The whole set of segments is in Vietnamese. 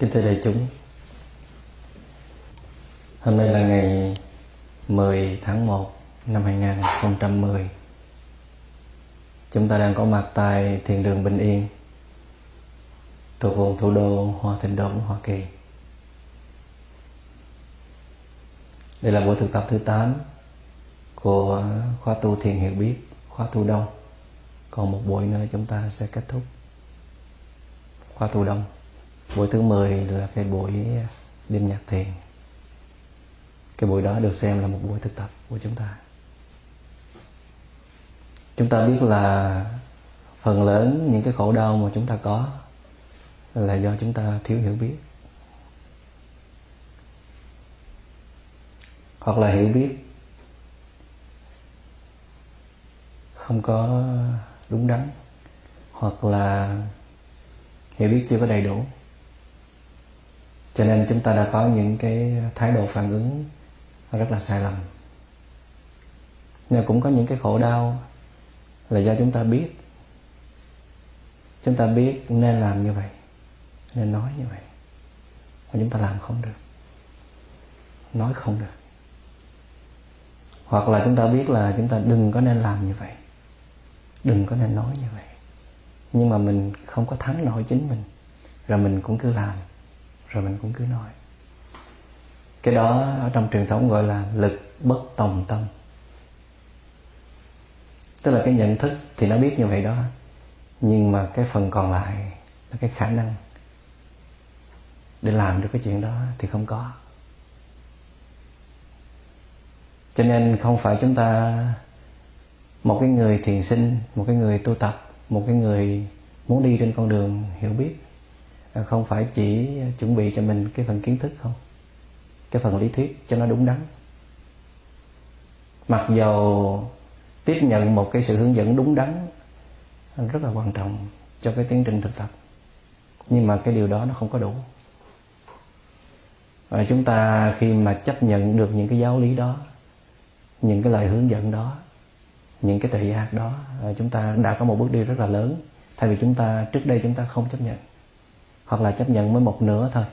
Kính thưa đại chúng, hôm nay là ngày 10 tháng 1 năm 2010. Chúng ta đang có mặt tại Thiền đường Bình Yên, thuộc vùng thủ đô Hoa Thịnh Đông, Hoa Kỳ. Đây là buổi thực tập thứ 8 của khóa tu Thiền Hiểu Biết, khóa tu Đông. Còn một buổi nữa chúng ta sẽ kết thúc khóa tu Đông. Buổi thứ 10 là cái buổi đêm nhạc thiền. Cái buổi đó được xem là một buổi thực tập của chúng ta. Chúng ta biết là phần lớn những cái khổ đau mà chúng ta có là do chúng ta thiếu hiểu biết, hoặc là hiểu biết không có đúng đắn, hoặc là hiểu biết chưa có đầy đủ. Cho nên chúng ta đã có những cái thái độ phản ứng rất là sai lầm. Nhưng cũng có những cái khổ đau là do chúng ta biết. Chúng ta biết nên làm như vậy, nên nói như vậy, mà chúng ta làm không được, nói không được. Hoặc là chúng ta biết là chúng ta đừng có nên làm như vậy, đừng có nên nói như vậy, nhưng mà mình không có thắng nổi chính mình, rồi mình cũng cứ làm, rồi mình cũng cứ nói. Cái đó ở trong truyền thống gọi là lực bất tòng tâm. Tức là cái nhận thức thì nó biết như vậy đó, nhưng mà cái phần còn lại là cái khả năng để làm được cái chuyện đó thì không có. Cho nên không phải chúng ta, một cái người thiền sinh, một cái người tu tập, một cái người muốn đi trên con đường hiểu biết, không phải chỉ chuẩn bị cho mình cái phần kiến thức không, cái phần lý thuyết cho nó đúng đắn. Mặc dầu tiếp nhận một cái sự hướng dẫn đúng đắn rất là quan trọng cho cái tiến trình thực tập, nhưng mà cái điều đó nó không có đủ. Và chúng ta khi mà chấp nhận được những cái giáo lý đó, những cái lời hướng dẫn đó, những cái tệ giác đó, chúng ta đã có một bước đi rất là lớn, thay vì chúng ta trước đây chúng ta không chấp nhận, hoặc là chấp nhận mới một nửa thôi,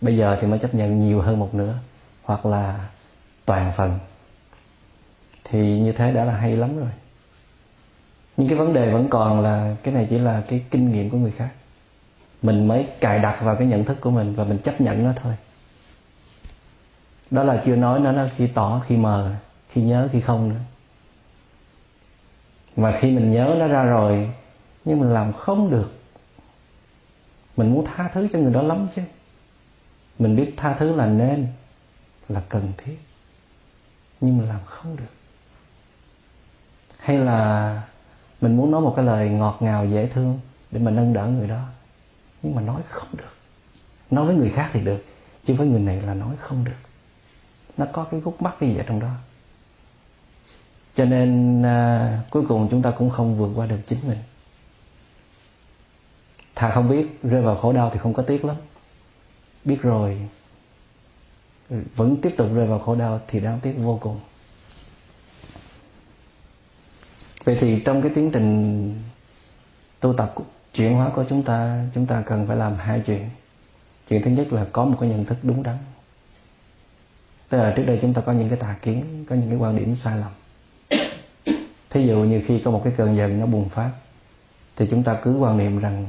bây giờ thì mới chấp nhận nhiều hơn một nửa, hoặc là toàn phần. Thì như thế đã là hay lắm rồi. Nhưng cái vấn đề vẫn còn là cái này chỉ là cái kinh nghiệm của người khác, mình mới cài đặt vào cái nhận thức của mình và mình chấp nhận nó thôi. Đó là chưa nói nó khi tỏ, khi mờ, khi nhớ, khi không nữa. Mà khi mình nhớ nó ra rồi nhưng mình làm không được, mình muốn tha thứ cho người đó lắm chứ. Mình biết tha thứ là nên, là cần thiết, nhưng mình làm không được. Hay là mình muốn nói một cái lời ngọt ngào dễ thương để mà nâng đỡ người đó, nhưng mà nói không được. Nói với người khác thì được, chứ với người này là nói không được. Nó có cái khúc mắc gì vậy trong đó. Cho nên cuối cùng chúng ta cũng không vượt qua được chính mình. Thà không biết, rơi vào khổ đau thì không có tiếc lắm. Biết rồi vẫn tiếp tục rơi vào khổ đau thì đáng tiếc vô cùng. Vậy thì trong cái tiến trình tu tập chuyển hóa của chúng ta cần phải làm hai chuyện. Chuyện thứ nhất là có một cái nhận thức đúng đắn. Tức là trước đây chúng ta có những cái tà kiến, có những cái quan điểm sai lầm. Thí dụ như khi có một cái cơn giận nó bùng phát, thì chúng ta cứ quan niệm rằng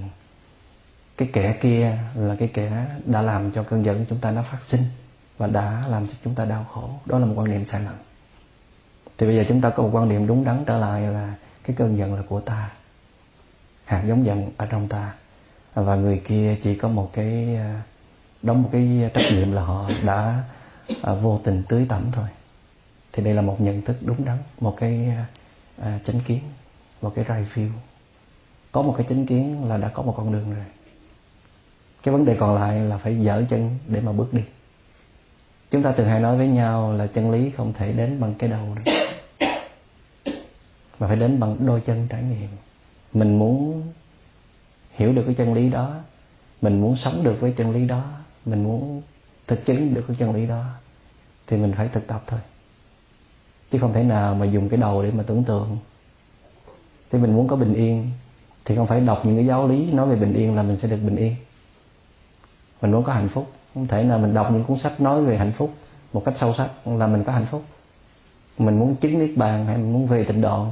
cái kẻ kia là cái kẻ đã làm cho cơn giận của chúng ta nó phát sinh và đã làm cho chúng ta đau khổ. Đó là một quan niệm sai lầm. Thì bây giờ chúng ta có một quan niệm đúng đắn trở lại là cái cơn giận là của ta, hạt giống giận ở trong ta, và người kia chỉ có một cái đóng một cái trách nhiệm là họ đã vô tình tưới tẩm thôi. Thì đây là một nhận thức đúng đắn, một cái chánh kiến, một cái right view. Có một cái chánh kiến là đã có một con đường rồi. Cái vấn đề còn lại là phải dở chân để mà bước đi. Chúng ta thường hay nói với nhau là chân lý không thể đến bằng cái đầu được, mà phải đến bằng đôi chân trải nghiệm. Mình muốn hiểu được cái chân lý đó, mình muốn sống được với chân lý đó, mình muốn thực chứng được cái chân lý đó, thì mình phải thực tập thôi. Chứ không thể nào mà dùng cái đầu để mà tưởng tượng. Thì mình muốn có bình yên thì không phải đọc những cái giáo lý nói về bình yên là mình sẽ được bình yên. mình muốn có hạnh phúc. Không thể là mình đọc những cuốn sách nói về hạnh phúc một cách sâu sắc là mình có hạnh phúc. Mình muốn chứng niết bàn hay mình muốn về tịnh độ,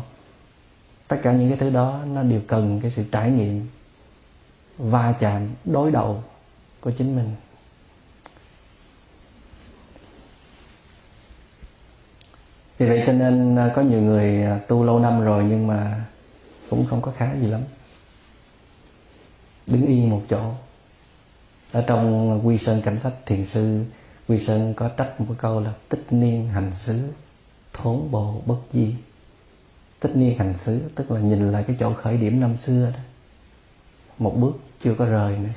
tất cả những cái thứ đó nó đều cần cái sự trải nghiệm va chạm đối đầu của chính mình. Vì vậy cho nên có nhiều người tu lâu năm rồi nhưng mà cũng không có khá gì lắm. Đứng yên một chỗ. Ở trong Quy Sơn Cảnh Sách, Thiền sư Quy Sơn có trách một câu là tích niên hành xứ, thốn bồ bất di. Tích niên hành xứ tức là nhìn lại cái chỗ khởi điểm năm xưa đó, một bước chưa có rời nữa.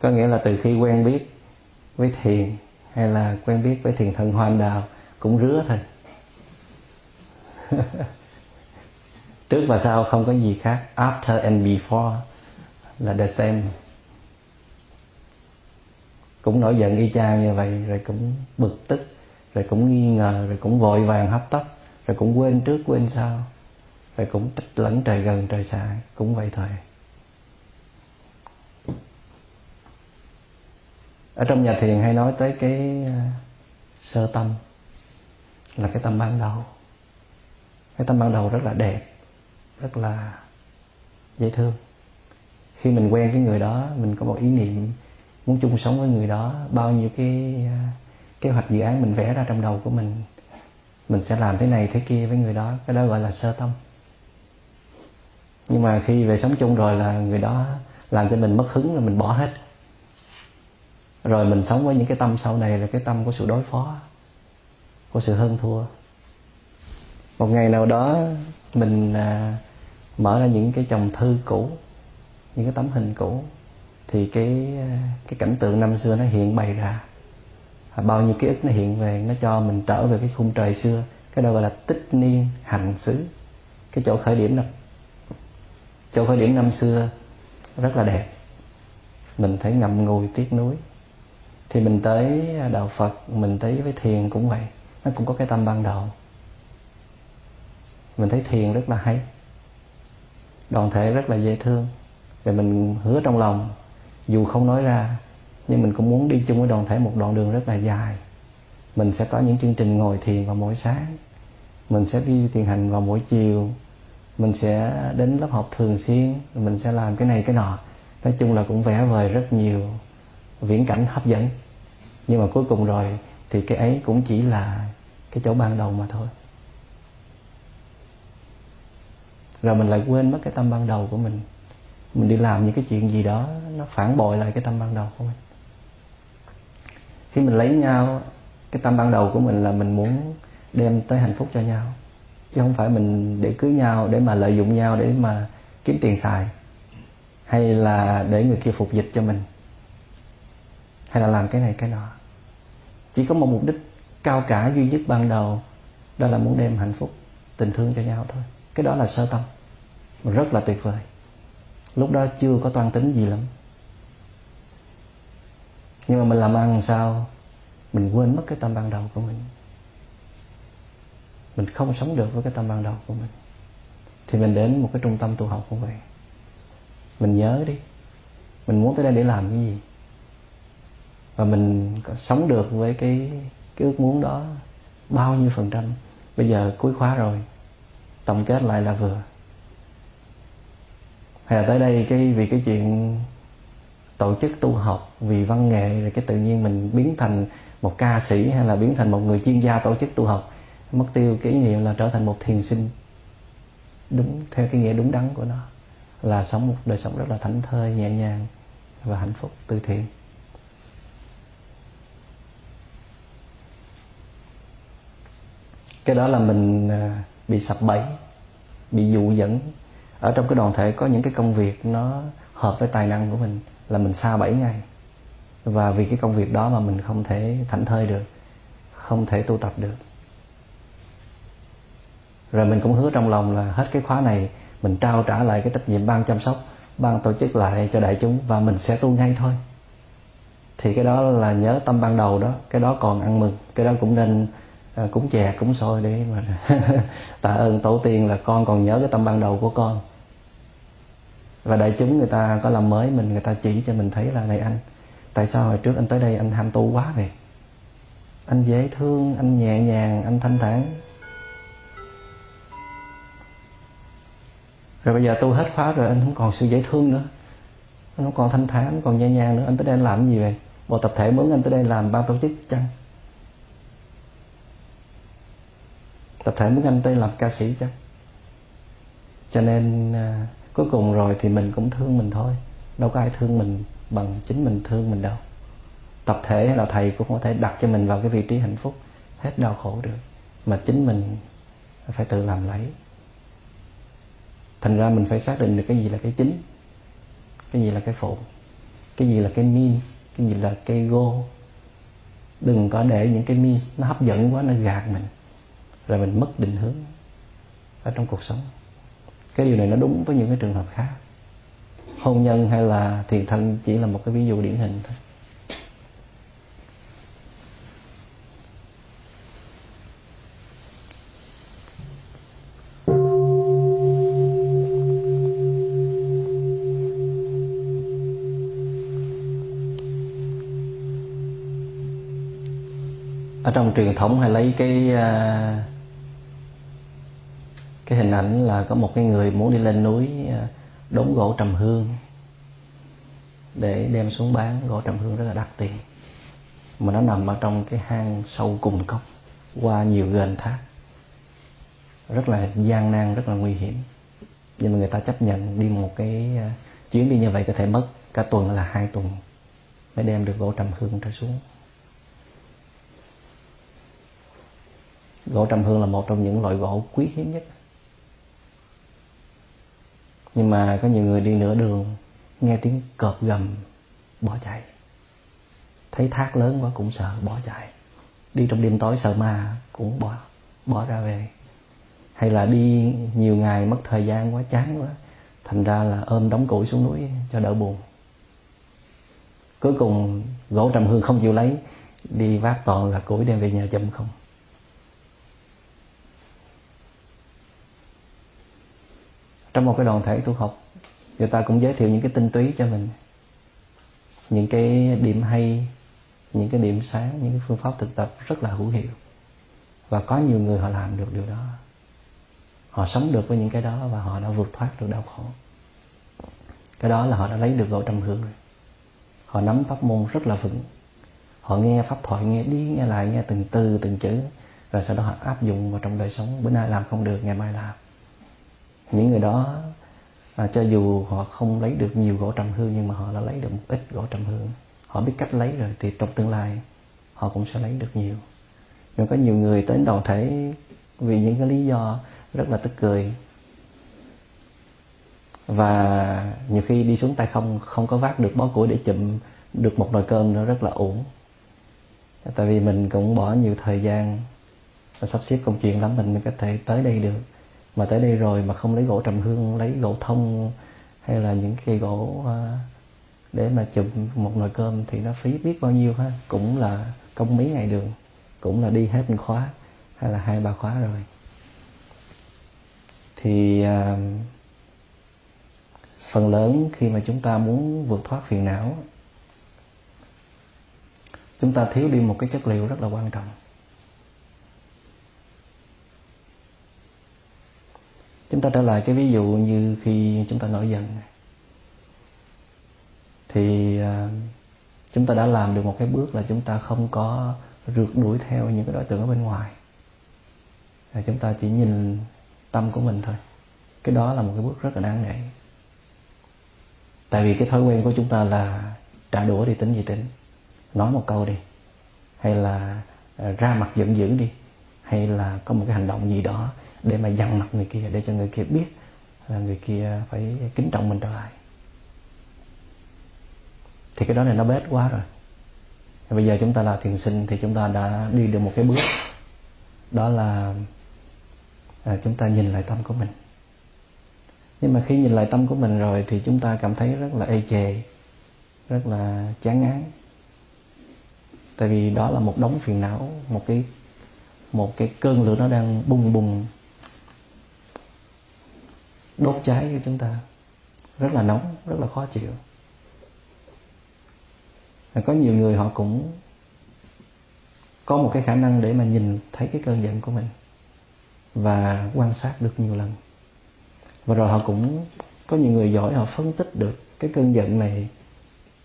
Có nghĩa là từ khi quen biết với thiền hay là quen biết với thiền thần Hoàng Đạo cũng rứa thôi. Trước và sau không có gì khác. After and before là the same. Cũng nổi giận y chang như vậy, rồi cũng bực tức, rồi cũng nghi ngờ, rồi cũng vội vàng hấp tấp, rồi cũng quên trước quên sau, rồi cũng trách lẫn trời gần trời xa, cũng vậy thôi. Ở trong nhà thiền hay nói tới cái sơ tâm, là cái tâm ban đầu. Cái tâm ban đầu rất là đẹp, rất là dễ thương. Khi mình quen cái người đó, mình có một ý niệm muốn chung sống với người đó, bao nhiêu cái kế hoạch dự án mình vẽ ra trong đầu của mình sẽ làm thế này thế kia với người đó, cái đó gọi là sơ tâm. Nhưng mà khi về sống chung rồi là người đó làm cho mình mất hứng là mình bỏ hết. Rồi mình sống với những cái tâm sau này là cái tâm của sự đối phó, của sự hơn thua. Một ngày nào đó mình mở ra những cái chồng thư cũ, những cái tấm hình cũ, thì cái cảnh tượng năm xưa nó hiện bày ra, bao nhiêu ký ức nó hiện về, nó cho mình trở về cái khung trời xưa. Cái đó gọi là tích niên hành xứ. Cái chỗ khởi điểm, năm xưa rất là đẹp, mình thấy ngậm ngùi tiếc nuối. Thì mình tới đạo Phật, mình tới với thiền cũng vậy, nó cũng có cái tâm ban đầu. Mình thấy thiền rất là hay, đoàn thể rất là dễ thương, và mình hứa trong lòng dù không nói ra nhưng mình cũng muốn đi chung với đoàn thể một đoạn đường rất là dài. Mình sẽ có những chương trình ngồi thiền vào mỗi sáng, mình sẽ đi thiền hành vào mỗi chiều, mình sẽ đến lớp học thường xuyên, mình sẽ làm cái này cái nọ. Nói chung là cũng vẽ vời rất nhiều viễn cảnh hấp dẫn, nhưng mà cuối cùng rồi thì cái ấy cũng chỉ là cái chỗ ban đầu mà thôi. Rồi mình lại quên mất cái tâm ban đầu của mình. Mình đi làm những cái chuyện gì đó nó phản bội lại cái tâm ban đầu của mình. Khi mình lấy nhau, cái tâm ban đầu của mình là mình muốn đem tới hạnh phúc cho nhau, chứ không phải mình để cưới nhau để mà lợi dụng nhau để mà kiếm tiền xài, hay là để người kia phục dịch cho mình, hay là làm cái này cái nọ. Chỉ có một mục đích cao cả duy nhất ban đầu, đó là muốn đem hạnh phúc, tình thương cho nhau thôi. Cái đó là sơ tâm, rất là tuyệt vời. Lúc đó chưa có toan tính gì lắm. Nhưng mà mình làm ăn sao mình quên mất cái tâm ban đầu của mình. Mình không sống được với cái tâm ban đầu của mình. Thì mình đến một cái trung tâm tu học cũng vậy. Mình nhớ đi, mình muốn tới đây để làm cái gì, và mình có sống được với cái ước muốn đó bao nhiêu phần trăm. Bây giờ cuối khóa rồi, tổng kết lại là vừa. Hay là tới đây vì cái chuyện tổ chức tu học, vì văn nghệ, rồi cái tự nhiên mình biến thành một ca sĩ hay là biến thành một người chuyên gia tổ chức tu học, mất tiêu cái ý niệm là trở thành một thiền sinh đúng theo cái nghĩa đúng đắn của nó, là sống một đời sống rất là thảnh thơi, nhẹ nhàng và hạnh phúc, từ thiện. Cái đó là mình bị sập bẫy, bị dụ dẫn. Ở trong cái đoàn thể có những cái công việc nó hợp với tài năng của mình là mình sa bẫy ngay. Và vì cái công việc đó mà mình không thể thảnh thơi được, không thể tu tập được. Rồi mình cũng hứa trong lòng là hết cái khóa này mình trao trả lại cái trách nhiệm ban chăm sóc, ban tổ chức lại cho đại chúng, và mình sẽ tu ngay thôi. Thì cái đó là nhớ tâm ban đầu đó, cái đó còn ăn mừng, cái đó cũng nên cúng chè cúng xôi để mà tạ ơn tổ tiên là con còn nhớ cái tâm ban đầu của con. Và đại chúng người ta có làm mới mình, người ta chỉ cho mình thấy là này anh, tại sao hồi trước anh tới đây anh ham tu quá vậy? Anh dễ thương, anh nhẹ nhàng, anh thanh thản. Rồi bây giờ tu hết khóa rồi anh không còn sự dễ thương nữa, anh không còn thanh thản, không còn nhẹ nhàng nữa. Anh tới đây anh làm gì vậy? Bộ tập thể muốn anh tới đây làm ban tổ chức chăng? Tập thể muốn anh tới làm ca sĩ chăng? Cho nên cuối cùng rồi thì mình cũng thương mình thôi. Đâu có ai thương mình bằng chính mình thương mình đâu. Tập thể hay là thầy cũng không thể đặt cho mình vào cái vị trí hạnh phúc hết đau khổ được, mà chính mình phải tự làm lấy. Thành ra mình phải xác định được cái gì là cái chính, cái gì là cái phụ, cái gì là cái means, cái gì là cái goal. Đừng có để những cái means nó hấp dẫn quá, nó gạt mình, rồi mình mất định hướng ở trong cuộc sống. Cái điều này nó đúng với những cái trường hợp khác. Hôn nhân hay là thiền thân chỉ là một cái ví dụ điển hình thôi. Ở trong truyền thống hay lấy cái hình ảnh là có một cái người muốn đi lên núi đốn gỗ trầm hương để đem xuống bán. Gỗ trầm hương rất là đắt tiền, mà nó nằm ở trong cái hang sâu cùng cốc, qua nhiều ghềnh thác, rất là gian nan, rất là nguy hiểm. Nhưng mà người ta chấp nhận đi một cái chuyến đi như vậy, có thể mất cả tuần hay là 2 tuần mới đem được gỗ trầm hương trở xuống. Gỗ trầm hương là một trong những loại gỗ quý hiếm nhất. Nhưng mà có nhiều người đi nửa đường nghe tiếng cọp gầm bỏ chạy, thấy thác lớn quá cũng sợ bỏ chạy, đi trong đêm tối sợ ma cũng bỏ ra về. Hay là đi nhiều ngày mất thời gian quá, chán quá, thành ra là ôm đống củi xuống núi cho đỡ buồn. Cuối cùng gỗ trầm hương không chịu lấy, đi vác toàn là củi đem về nhà châm không. Trong một cái đoàn thể tu học, người ta cũng giới thiệu những cái tinh túy cho mình, những cái điểm hay, những cái điểm sáng, những cái phương pháp thực tập rất là hữu hiệu. Và có nhiều người họ làm được điều đó, họ sống được với những cái đó, và họ đã vượt thoát được đau khổ. Cái đó là họ đã lấy được gỗ trầm hương rồi. Họ nắm pháp môn rất là vững. Họ nghe pháp thoại, nghe đi nghe lại, nghe từng từ từng chữ, rồi sau đó họ áp dụng vào trong đời sống. Bữa nay làm không được, ngày mai làm. Những người đó cho dù họ không lấy được nhiều gỗ trầm hương, nhưng mà họ đã lấy được một ít gỗ trầm hương. Họ biết cách lấy rồi thì trong tương lai họ cũng sẽ lấy được nhiều. Nhưng có nhiều người tới đoàn thể vì những cái lý do rất là tức cười. Và nhiều khi đi xuống tay không, không có vác được bó củi để chụm được một nồi cơm, nó rất là uổng. Tại vì mình cũng bỏ nhiều thời gian sắp xếp công chuyện lắm mình mới có thể tới đây được. Mà tới đây rồi mà không lấy gỗ trầm hương, lấy gỗ thông hay là những cây gỗ để mà chụm một nồi cơm thì nó phí biết bao nhiêu ha. Cũng là công mấy ngày đường, cũng là đi hết một khóa hay là 2-3 khóa rồi. Thì phần lớn khi mà chúng ta muốn vượt thoát phiền não, chúng ta thiếu đi một cái chất liệu rất là quan trọng. Chúng ta trở lại cái ví dụ như khi chúng ta nổi giận thì chúng ta đã làm được một cái bước là chúng ta không có rượt đuổi theo những cái đối tượng ở bên ngoài, chúng ta chỉ nhìn tâm của mình thôi. Cái đó là một cái bước rất là đáng nể. Tại vì cái thói quen của chúng ta là trả đũa đi, tính gì tính, nói một câu đi, hay là ra mặt giận dữ đi, hay là có một cái hành động gì đó để mà dằn mặt người kia, để cho người kia biết là người kia phải kính trọng mình trở lại. Thì cái đó này nó bết quá rồi. Bây giờ chúng ta là thiền sinh thì chúng ta đã đi được một cái bước, đó là chúng ta nhìn lại tâm của mình. Nhưng mà khi nhìn lại tâm của mình rồi thì chúng ta cảm thấy rất là ê chề, rất là chán ngán. Tại vì đó là một đống phiền não, một cái cơn lửa nó đang bùng đốt cháy cho chúng ta. rất là nóng, rất là khó chịu. Có nhiều người họ cũng có một cái khả năng để mà nhìn thấy cái cơn giận của mình và quan sát được nhiều lần. Và rồi họ cũng có nhiều người giỏi, họ phân tích được cái cơn giận này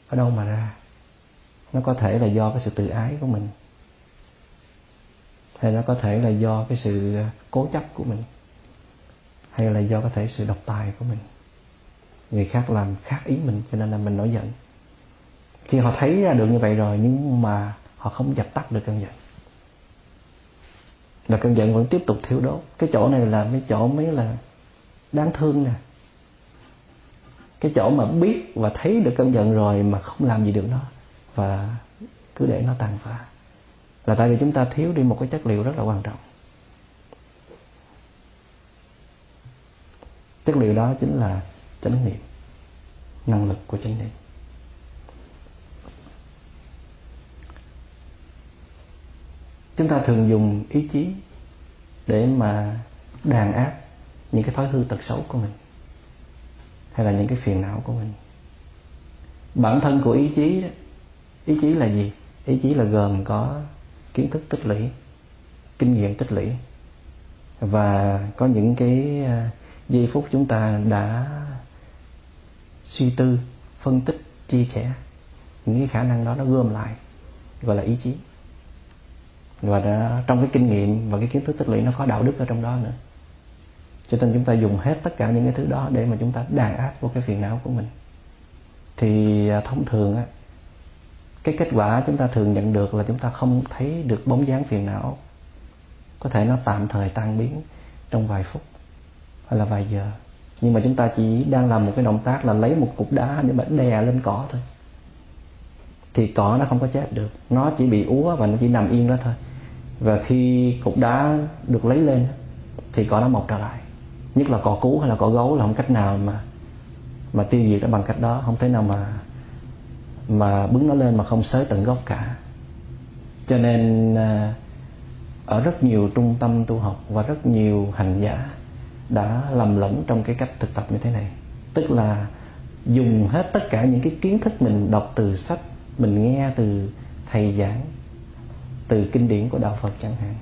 ở đâu mà ra. Nó có thể là do cái sự tự ái của mình, hay nó có thể là do cái sự cố chấp của mình, hay là do có thể sự độc tài của mình. Người khác làm khác ý mình cho nên là mình nổi giận. Khi họ thấy ra được như vậy rồi nhưng mà họ không dập tắt được cơn giận, và cơn giận vẫn tiếp tục thiêu đốt. Cái chỗ này là cái chỗ mới là đáng thương nè. Cái chỗ mà biết và thấy được cơn giận rồi mà không làm gì được nó và cứ để nó tàn phá, là tại vì chúng ta thiếu đi một cái chất liệu rất là quan trọng. Chất liệu đó chính là chánh niệm, năng lực của chánh niệm. Chúng ta thường dùng ý chí để mà đàn áp những cái thói hư tật xấu của mình, hay là những cái phiền não của mình. Bản thân của ý chí đó, ý chí là gì? Ý chí là gồm có kiến thức tích lũy, kinh nghiệm tích lũy, và có những cái giây phút chúng ta đã suy tư, phân tích, chia sẻ. Những cái khả năng đó nó gom lại gọi là ý chí. Và đã, trong cái kinh nghiệm và cái kiến thức tích lũy nó có đạo đức ở trong đó nữa. Cho nên chúng ta dùng hết tất cả những cái thứ đó để mà chúng ta đàn áp vô cái phiền não của mình. Thì thông thường á, cái kết quả chúng ta thường nhận được là chúng ta không thấy được bóng dáng phiền não. Có thể nó tạm thời tan biến trong vài phút hay là vài giờ, nhưng mà chúng ta chỉ đang làm một cái động tác là lấy một cục đá để mà đè lên cỏ thôi. Thì cỏ nó không có chết được, nó chỉ bị úa và nó chỉ nằm yên đó thôi. Và khi cục đá được lấy lên thì cỏ nó mọc trở lại. Nhất là cỏ cú hay là cỏ gấu là không cách nào mà tiêu diệt nó bằng cách đó. Không thể nào mà bứng nó lên mà không xới tận gốc cả. Cho nên ở rất nhiều trung tâm tu học và rất nhiều hành giả đã lầm lẫn trong cái cách thực tập như thế này. Tức là dùng hết tất cả những cái kiến thức mình đọc từ sách, mình nghe từ thầy giảng, từ kinh điển của Đạo Phật chẳng hạn,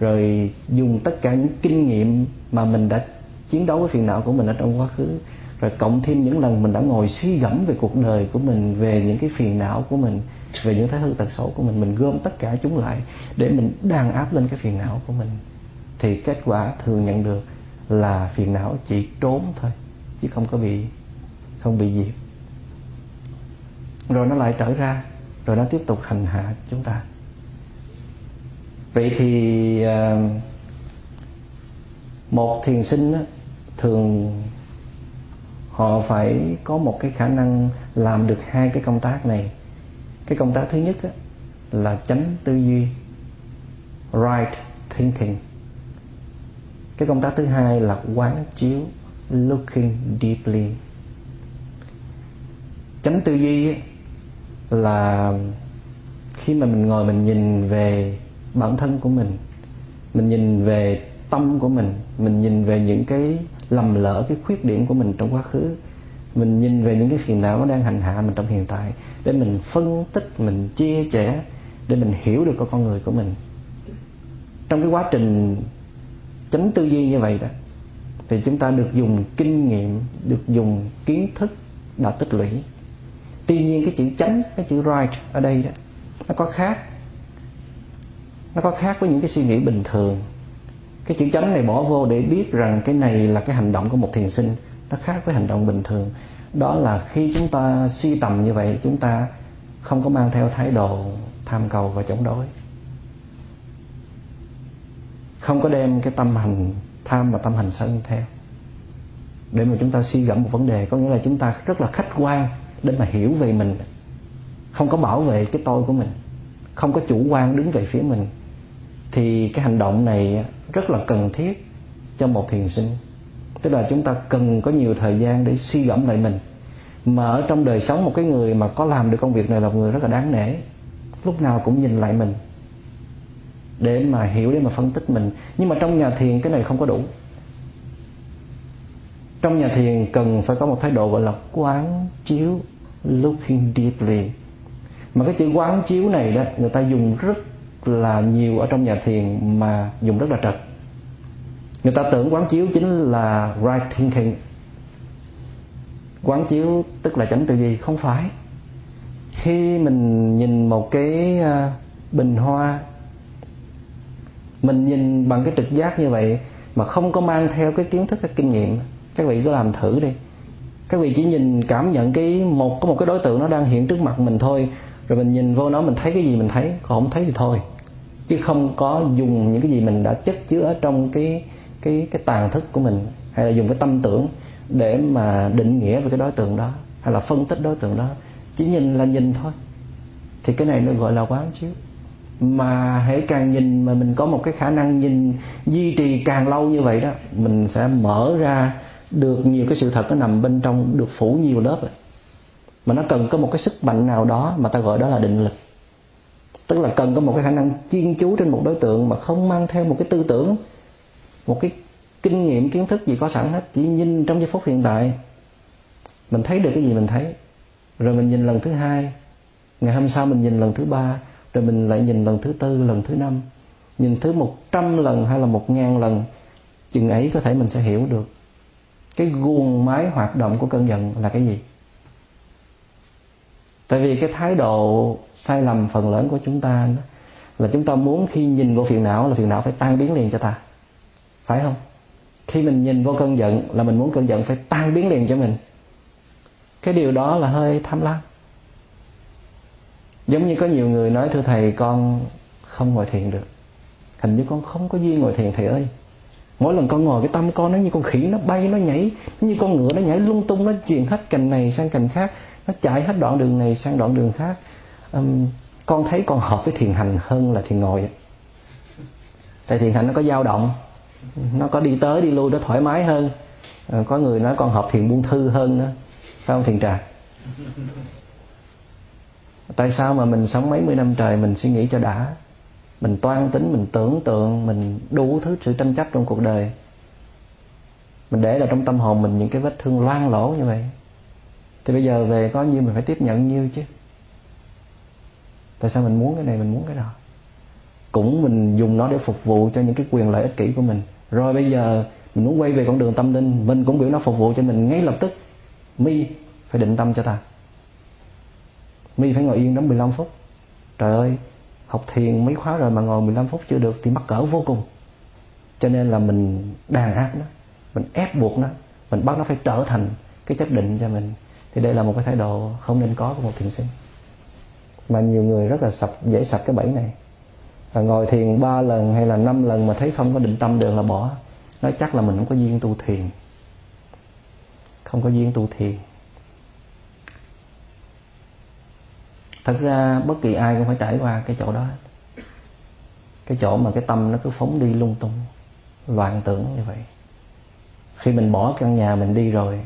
rồi dùng tất cả những kinh nghiệm mà mình đã chiến đấu với phiền não của mình ở trong quá khứ, rồi cộng thêm những lần mình đã ngồi suy gẫm về cuộc đời của mình, về những cái phiền não của mình, về những thái hư tật xấu của mình gom tất cả chúng lại để mình đàn áp lên cái phiền não của mình. Thì kết quả thường nhận được là phiền não chỉ trốn thôi, chứ không bị diệt. Rồi nó lại trở ra, rồi nó tiếp tục hành hạ chúng ta. Vậy thì một thiền sinh thường họ phải có một cái khả năng làm được hai cái công tác này. Cái công tác thứ nhất là chánh tư duy, right thinking. Cái công tác thứ hai là quán chiếu, looking deeply. Chánh tư duy là khi mà mình ngồi mình nhìn về bản thân của mình nhìn về tâm của mình nhìn về những cái lầm lỡ, cái khuyết điểm của mình trong quá khứ, mình nhìn về những cái phiền não đang hành hạ mình trong hiện tại, để mình phân tích, mình chia sẻ, để mình hiểu được con người của mình. Trong cái quá trình chánh tư duy như vậy đó, thì chúng ta được dùng kinh nghiệm, được dùng kiến thức đã tích lũy. Tuy nhiên cái chữ chánh, cái chữ right ở đây đó, nó có khác với những cái suy nghĩ bình thường. Cái chữ chánh này bỏ vô để biết rằng cái này là cái hành động của một thiền sinh, nó khác với hành động bình thường. Đó là khi chúng ta suy tầm như vậy, chúng ta không có mang theo thái độ tham cầu và chống đối, không có đem cái tâm hành tham và tâm hành sân theo để mà chúng ta suy gẫm một vấn đề. Có nghĩa là chúng ta rất là khách quan để mà hiểu về mình, không có bảo vệ cái tôi của mình, không có chủ quan đứng về phía mình. Thì cái hành động này rất là cần thiết cho một thiền sinh. Tức là chúng ta cần có nhiều thời gian để suy gẫm lại mình. Mà ở trong đời sống, một cái người mà có làm được công việc này là một người rất là đáng nể. Lúc nào cũng nhìn lại mình để mà hiểu, để mà phân tích mình. Nhưng mà trong nhà thiền cái này không có đủ. Trong nhà thiền cần phải có một thái độ gọi là quán chiếu, looking deeply. Mà cái chữ quán chiếu này đó, người ta dùng rất là nhiều ở trong nhà thiền mà dùng rất là trật. Người ta tưởng quán chiếu chính là right thinking, quán chiếu tức là chánh tư duy. Không phải. Khi mình nhìn một cái bình hoa, mình nhìn bằng cái trực giác như vậy mà không có mang theo cái kiến thức, cái kinh nghiệm, các vị cứ làm thử đi. Các vị chỉ nhìn cảm nhận có một cái đối tượng nó đang hiện trước mặt mình thôi, rồi mình nhìn vô nó, mình thấy cái gì mình thấy, còn không thấy thì thôi, chứ không có dùng những cái gì mình đã chất chứa ở trong cái tàng thức của mình, hay là dùng cái tâm tưởng để mà định nghĩa về cái đối tượng đó, hay là phân tích đối tượng đó. Chỉ nhìn là nhìn thôi, thì cái này nó gọi là quán chiếu. Mà hãy càng nhìn mà mình có một cái khả năng nhìn duy trì càng lâu như vậy đó, mình sẽ mở ra được nhiều cái sự thật nó nằm bên trong, được phủ nhiều lớp rồi. Mà nó cần có một cái sức mạnh nào đó mà ta gọi đó là định lực, tức là cần có một cái khả năng chuyên chú trên một đối tượng mà không mang theo một cái tư tưởng, một cái kinh nghiệm kiến thức gì có sẵn hết. Chỉ nhìn trong giây phút hiện tại, mình thấy được cái gì mình thấy, rồi mình nhìn lần thứ hai, ngày hôm sau mình nhìn lần thứ ba, rồi mình lại nhìn lần thứ tư, lần thứ năm, nhìn thứ 100 lần hay là 1000 lần, chừng ấy có thể mình sẽ hiểu được cái guồng máy hoạt động của cơn giận là cái gì. Tại vì cái thái độ sai lầm phần lớn của chúng ta là chúng ta muốn khi nhìn vô phiền não là phiền não phải tan biến liền cho ta, phải không? Khi mình nhìn vô cơn giận là mình muốn cơn giận phải tan biến liền cho mình. Cái điều đó là hơi tham lam. Giống như có nhiều người nói: thưa thầy, con không ngồi thiền được, hình như con không có duyên ngồi thiền thầy ơi. Mỗi lần con ngồi cái tâm con nó như con khỉ nó bay, nó nhảy, như con ngựa nó nhảy lung tung, nó chuyển hết cành này sang cành khác, nó chạy hết đoạn đường này sang đoạn đường khác. Con thấy con hợp với thiền hành hơn là thiền ngồi, tại thiền hành nó có dao động, nó có đi tới đi lui, nó thoải mái hơn. Có người nói con hợp thiền buông thư hơn nữa, phải không? Thiền trà. Tại sao mà mình sống mấy mươi năm trời mình suy nghĩ cho đã, mình toan tính, mình tưởng tượng, mình đủ thứ sự tranh chấp trong cuộc đời, mình để là trong tâm hồn mình những cái vết thương loang lổ như vậy, thì bây giờ về có nhiêu mình phải tiếp nhận nhiêu chứ. Tại sao mình muốn cái này, mình muốn cái đó, cũng mình dùng nó để phục vụ cho những cái quyền lợi ích kỷ của mình. Rồi bây giờ mình muốn quay về con đường tâm linh, mình cũng biểu nó phục vụ cho mình ngay lập tức. Mi phải định tâm cho ta, mi phải ngồi yên đó 15 phút. Trời ơi, học thiền mấy khóa rồi mà ngồi 15 phút chưa được thì mắc cỡ vô cùng. Cho nên là mình đàn áp nó, mình ép buộc nó, mình bắt nó phải trở thành cái chất định cho mình. Thì đây là một cái thái độ không nên có của một thiền sinh, mà nhiều người rất là dễ sập cái bẫy này. Và ngồi thiền 3 lần hay là 5 lần mà thấy không có định tâm được là bỏ, nói chắc là mình không có duyên tu thiền. Không có duyên tu thiền. Thật ra bất kỳ ai cũng phải trải qua cái chỗ đó, cái chỗ mà cái tâm nó cứ phóng đi lung tung, loạn tưởng như vậy. Khi mình bỏ căn nhà mình đi rồi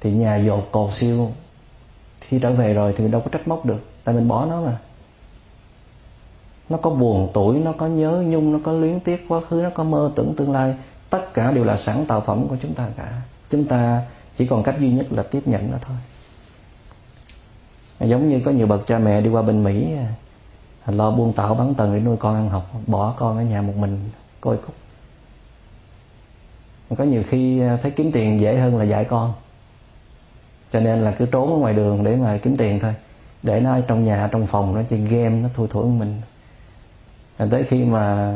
thì nhà dột cồ siêu, khi trở về rồi thì mình đâu có trách móc được, tại mình bỏ nó mà. Nó có buồn tủi, nó có nhớ nhung, nó có luyến tiếc quá khứ, nó có mơ tưởng tương lai, tất cả đều là sẵn tạo phẩm của chúng ta cả. Chúng ta chỉ còn cách duy nhất là tiếp nhận nó thôi. Giống như có nhiều bậc cha mẹ đi qua bên Mỹ lo buôn tảo bán tần để nuôi con ăn học, bỏ con ở nhà một mình côi cút. Có nhiều khi thấy kiếm tiền dễ hơn là dạy con, cho nên là cứ trốn ở ngoài đường để mà kiếm tiền thôi, để nó ở trong nhà, trong phòng nó chơi game, nó thui thủi mình. Rồi tới khi mà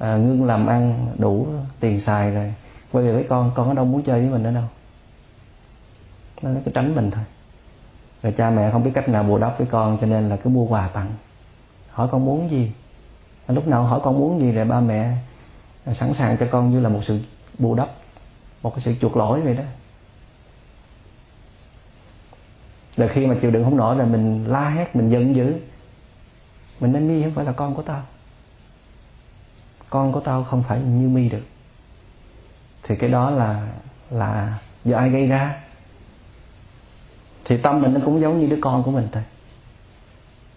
ngưng làm ăn đủ tiền xài rồi quay về với con nó đâu muốn chơi với mình nữa đâu, nó cứ tránh mình thôi. Rồi cha mẹ không biết cách nào bù đắp với con, cho nên là cứ mua quà tặng, hỏi con muốn gì, lúc nào hỏi con muốn gì là ba mẹ sẵn sàng cho con, như là một sự bù đắp, một cái sự chuộc lỗi vậy đó. Rồi khi mà chịu đựng không nổi là mình la hét, mình giận dữ, mình nói: mi không phải là con của tao, con của tao không phải như mi được. Thì cái đó là do ai gây ra? Thì tâm mình nó cũng giống như đứa con của mình thôi.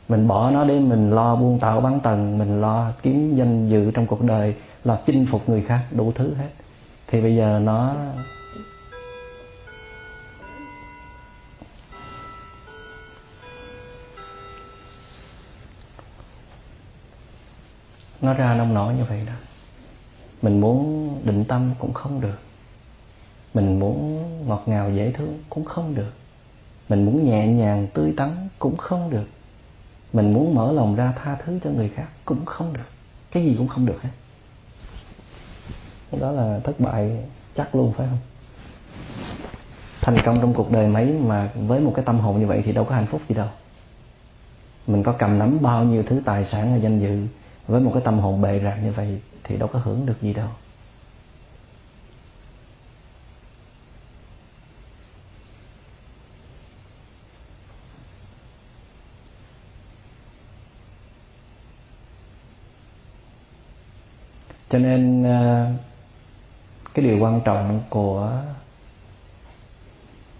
Mình bỏ nó để mình lo buôn tảo bán tần, mình lo kiếm danh dự trong cuộc đời, lo chinh phục người khác, đủ thứ hết. Thì bây giờ nó nó ra nông nổi như vậy đó. Mình muốn định tâm cũng không được, mình muốn ngọt ngào dễ thương cũng không được, mình muốn nhẹ nhàng tươi tắn cũng không được, mình muốn mở lòng ra tha thứ cho người khác cũng không được. Cái gì cũng không được hết. Đó là thất bại chắc luôn, phải không? Thành công trong cuộc đời mấy mà với một cái tâm hồn như vậy thì đâu có hạnh phúc gì đâu. Mình có cầm nắm bao nhiêu thứ tài sản và danh dự, với một cái tâm hồn bệ rạc như vậy thì đâu có hưởng được gì đâu. Cho nên cái điều quan trọng của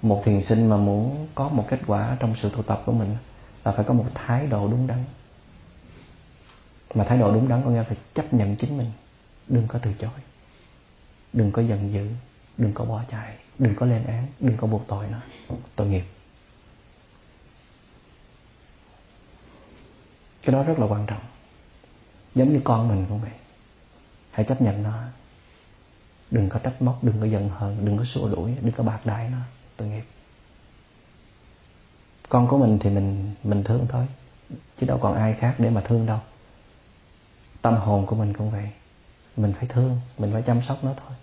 một thiền sinh mà muốn có một kết quả trong sự tu tập của mình là phải có một thái độ đúng đắn. Mà thái độ đúng đắn có nghĩa là phải chấp nhận chính mình, đừng có từ chối, đừng có giận dữ, đừng có bỏ chạy, đừng có lên án, đừng có buộc tội nó, tội nghiệp. Cái đó rất là quan trọng. Giống như con mình cũng vậy, hãy chấp nhận nó, đừng có trách móc, đừng có giận hờn, đừng có xua đuổi, đừng có bạc đãi nó, tội nghiệp. Con của mình thì mình thương thôi, chứ đâu còn ai khác để mà thương đâu. Tâm hồn của mình cũng vậy, mình phải thương, mình phải chăm sóc nó thôi.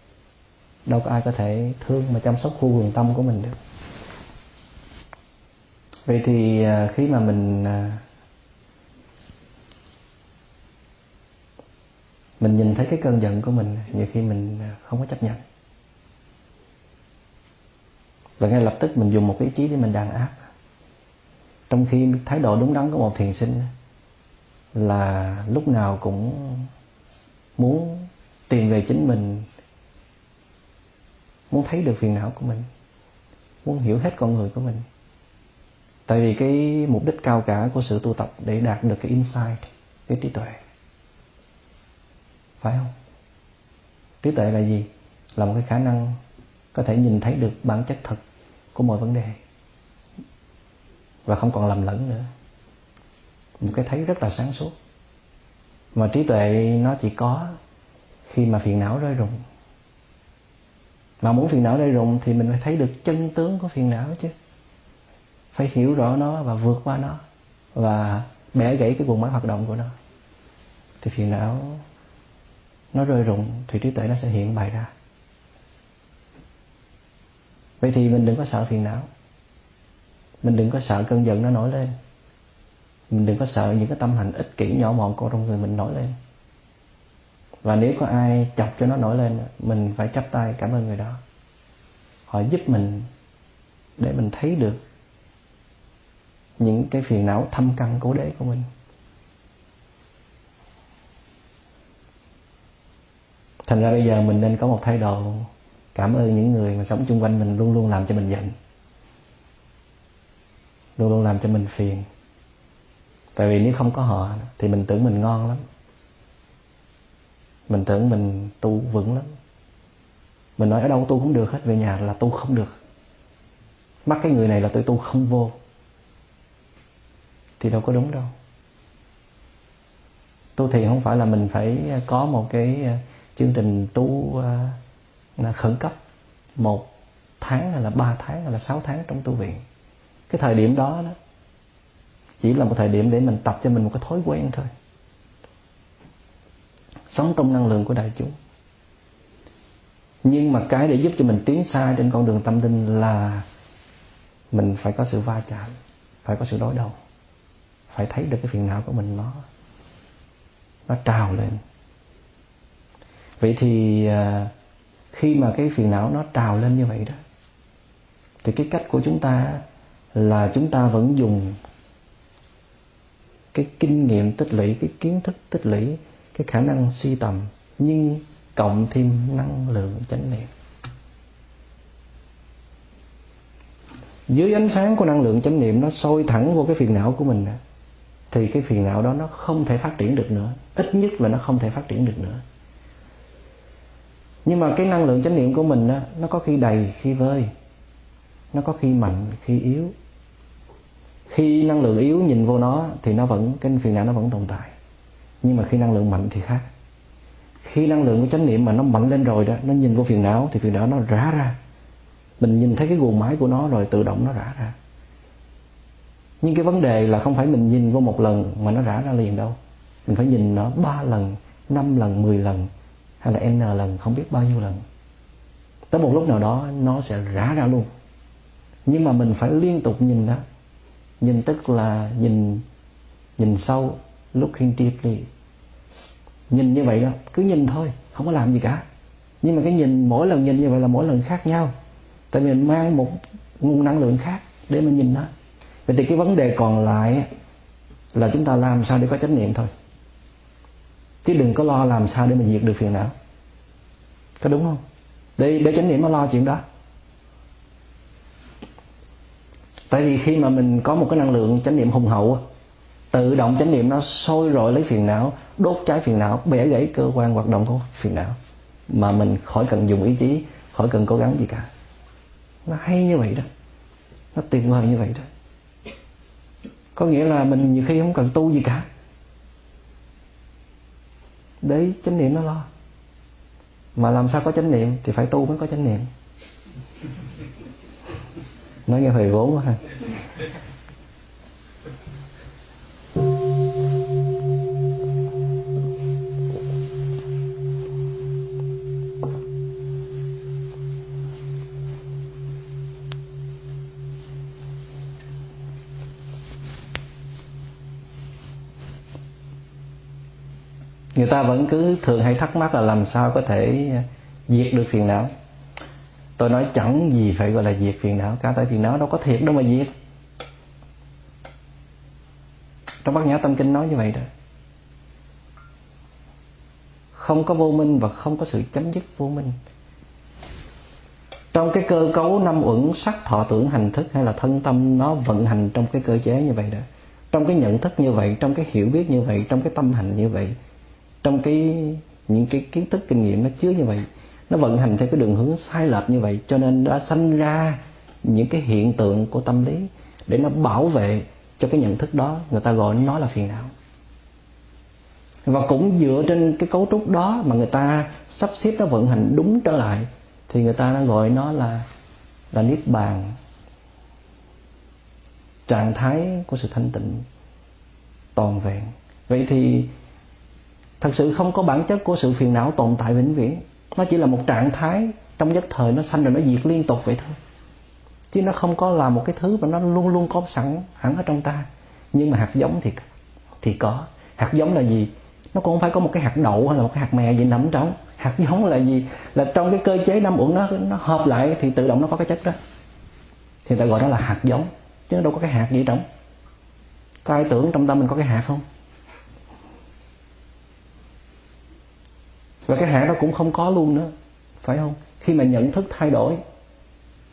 Đâu có ai có thể thương mà chăm sóc khu vườn tâm của mình được. Vậy thì khi mà mình nhìn thấy cái cơn giận của mình, nhiều khi mình không có chấp nhận, và ngay lập tức mình dùng một cái ý chí để mình đàn áp. Trong khi thái độ đúng đắn của một thiền sinh là lúc nào cũng muốn tìm về chính mình, muốn thấy được phiền não của mình, muốn hiểu hết con người của mình. Tại vì cái mục đích cao cả của sự tu tập để đạt được cái insight, cái trí tuệ, phải không? Trí tuệ là gì? Là một cái khả năng có thể nhìn thấy được bản chất thật của mọi vấn đề và không còn lầm lẫn nữa. Một cái thấy rất là sáng suốt. Mà trí tuệ nó chỉ có khi mà phiền não rơi rụng. Mà muốn phiền não rơi rụng thì mình phải thấy được chân tướng của phiền não chứ, phải hiểu rõ nó và vượt qua nó và bẻ gãy cái guồng máy hoạt động của nó. Thì phiền não nó rơi rụng thì trí tuệ nó sẽ hiện bày ra. Vậy thì mình đừng có sợ phiền não, mình đừng có sợ cơn giận nó nổi lên, mình đừng có sợ những cái tâm hành ích kỷ nhỏ mọn của trong người mình nổi lên. Và nếu có ai chọc cho nó nổi lên, mình phải chắp tay cảm ơn người đó. Họ giúp mình để mình thấy được những cái phiền não thâm căn cố đế của mình. Thành ra bây giờ mình nên có một thái độ cảm ơn những người mà sống chung quanh mình luôn luôn làm cho mình giận, luôn luôn làm cho mình phiền. Tại vì nếu không có họ thì mình tưởng mình ngon lắm, mình tưởng mình tu vững lắm, mình nói ở đâu tu cũng được hết, về nhà là tu không được, mắc cái người này là tôi tu không vô. Thì đâu có đúng đâu. Tu thiền không phải là mình phải có một cái chương trình tu là khẩn cấp 1 tháng hay là 3 tháng hay là 6 tháng trong tu viện. Cái thời điểm đó chỉ là một thời điểm để mình tập cho mình một cái thói quen thôi, sống trong năng lượng của đại chúng. Nhưng mà cái để giúp cho mình tiến xa trên con đường tâm linh là mình phải có sự va chạm, phải có sự đối đầu, phải thấy được cái phiền não của mình nó trào lên. Vậy thì khi mà cái phiền não nó trào lên như vậy đó, thì cái cách của chúng ta là chúng ta vẫn dùng cái kinh nghiệm tích lũy, cái kiến thức tích lũy, cái khả năng suy tầm, nhưng cộng thêm năng lượng chánh niệm. Dưới ánh sáng của năng lượng chánh niệm nó soi thẳng vô cái phiền não của mình, thì cái phiền não đó nó không thể phát triển được nữa, ít nhất là nó không thể phát triển được nữa. Nhưng mà cái năng lượng chánh niệm của mình nó có khi đầy, khi vơi, nó có khi mạnh, khi yếu. Khi năng lượng yếu nhìn vô nó thì cái phiền não nó vẫn tồn tại. Nhưng mà khi năng lượng mạnh thì khác. Khi năng lượng của chánh niệm mà nó mạnh lên rồi đó, nó nhìn vô phiền não thì phiền não nó rã ra. Mình nhìn thấy cái guồng máy của nó rồi tự động nó rã ra. Nhưng cái vấn đề là không phải mình nhìn vô một lần mà nó rã ra liền đâu. Mình phải nhìn nó 3 lần, 5 lần, 10 lần, hay là n lần, không biết bao nhiêu lần. Tới một lúc nào đó nó sẽ rã ra luôn. Nhưng mà mình phải liên tục nhìn đó. Nhìn tức là nhìn sâu, looking deeply. Nhìn như vậy đó, cứ nhìn thôi, không có làm gì cả. Nhưng mà cái nhìn, mỗi lần nhìn như vậy là mỗi lần khác nhau. Tại vì mình mang một nguồn năng lượng khác để mình nhìn nó. Vậy thì cái vấn đề còn lại là chúng ta làm sao để có chánh niệm thôi. Chứ đừng có lo làm sao để mình diệt được phiền não. Có đúng không? Để chánh niệm nó lo chuyện đó. Tại vì khi mà mình có một cái năng lượng chánh niệm hùng hậu, tự động chánh niệm nó sôi rọi lấy phiền não, đốt cháy phiền não, bẻ gãy cơ quan hoạt động của phiền não, mà mình khỏi cần dùng ý chí, khỏi cần cố gắng gì cả. Nó hay như vậy đó, nó tuyệt vời như vậy đó. Có nghĩa là mình nhiều khi không cần tu gì cả, đấy chánh niệm nó lo. Mà làm sao có chánh niệm thì phải tu mới có chánh niệm. Nói nghe hồi vốn quá ha. Người ta vẫn cứ thường hay thắc mắc là làm sao có thể diệt được phiền não. Tôi nói chẳng gì phải gọi là diệt phiền não cả, tại phiền não đâu có thiệt đâu mà diệt. Trong Bát Nhã Tâm Kinh nói như vậy đó. Không có vô minh và không có sự chấm dứt vô minh. Trong cái cơ cấu năm uẩn sắc thọ tưởng hành thức hay là thân tâm, nó vận hành trong cái cơ chế như vậy đó. Trong cái nhận thức như vậy, trong cái hiểu biết như vậy, trong cái tâm hành như vậy, trong những cái kiến thức kinh nghiệm nó chứa như vậy, nó vận hành theo cái đường hướng sai lệch như vậy, cho nên đã sanh ra những cái hiện tượng của tâm lý để nó bảo vệ cho cái nhận thức đó, người ta gọi nó là phiền não. Và cũng dựa trên cái cấu trúc đó mà người ta sắp xếp nó vận hành đúng trở lại thì người ta đã gọi nó là niết bàn, trạng thái của sự thanh tịnh toàn vẹn. Vậy thì thật sự không có bản chất của sự phiền não tồn tại vĩnh viễn. Nó chỉ là một trạng thái trong nhất thời, nó sanh rồi nó diệt liên tục vậy thôi. Chứ nó không có là một cái thứ mà nó luôn luôn có sẵn ở trong ta. Nhưng mà hạt giống thì có. Hạt giống là gì? Nó cũng không phải có một cái hạt đậu hay là một cái hạt mè gì nằm trong. Hạt giống là gì? Là trong cái cơ chế năm uẩn nó hợp lại thì tự động nó có cái chất đó. Thì ta gọi đó là hạt giống. Chứ nó đâu có cái hạt gì trong. Có ai tưởng trong tâm mình có cái hạt không? Và cái hạt đó cũng không có luôn nữa, phải không? Khi mà nhận thức thay đổi,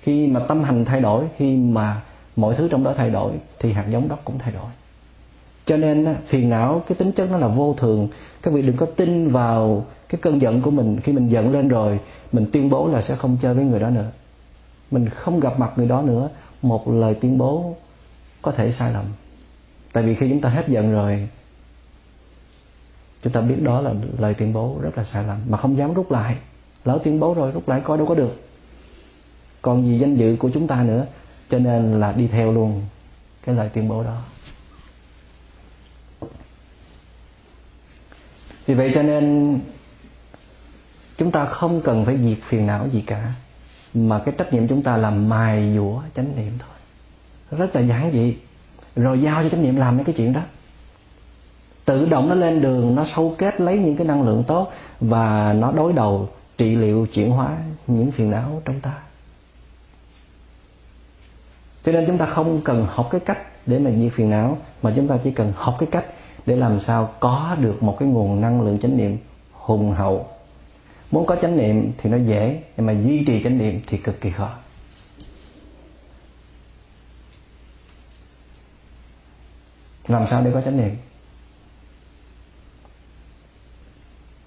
khi mà tâm hành thay đổi, khi mà mọi thứ trong đó thay đổi thì hạt giống đó cũng thay đổi. Cho nên phiền não, cái tính chất nó là vô thường. Các vị đừng có tin vào cái cơn giận của mình. Khi mình giận lên rồi, mình tuyên bố là sẽ không chơi với người đó nữa, mình không gặp mặt người đó nữa. Một lời tuyên bố có thể sai lầm. Tại vì khi chúng ta hết giận rồi, chúng ta biết đó là lời tuyên bố rất là sai lầm mà không dám rút lại. Lỡ tuyên bố rồi rút lại coi đâu có được, còn gì danh dự của chúng ta nữa. Cho nên là đi theo luôn cái lời tuyên bố đó. Vì vậy cho nên chúng ta không cần phải diệt phiền não gì cả, mà cái trách nhiệm chúng ta là mài dũa chánh niệm thôi. Rất là giản dị. Rồi giao cho chánh niệm làm mấy cái chuyện đó, tự động nó lên đường, nó sâu kết lấy những cái năng lượng tốt và nó đối đầu trị liệu chuyển hóa những phiền não trong ta. Cho nên chúng ta không cần học cái cách để mà diệt phiền não, mà chúng ta chỉ cần học cái cách để làm sao có được một cái nguồn năng lượng chánh niệm hùng hậu. Muốn có chánh niệm thì nó dễ, nhưng mà duy trì chánh niệm thì cực kỳ khó. Làm sao để có chánh niệm?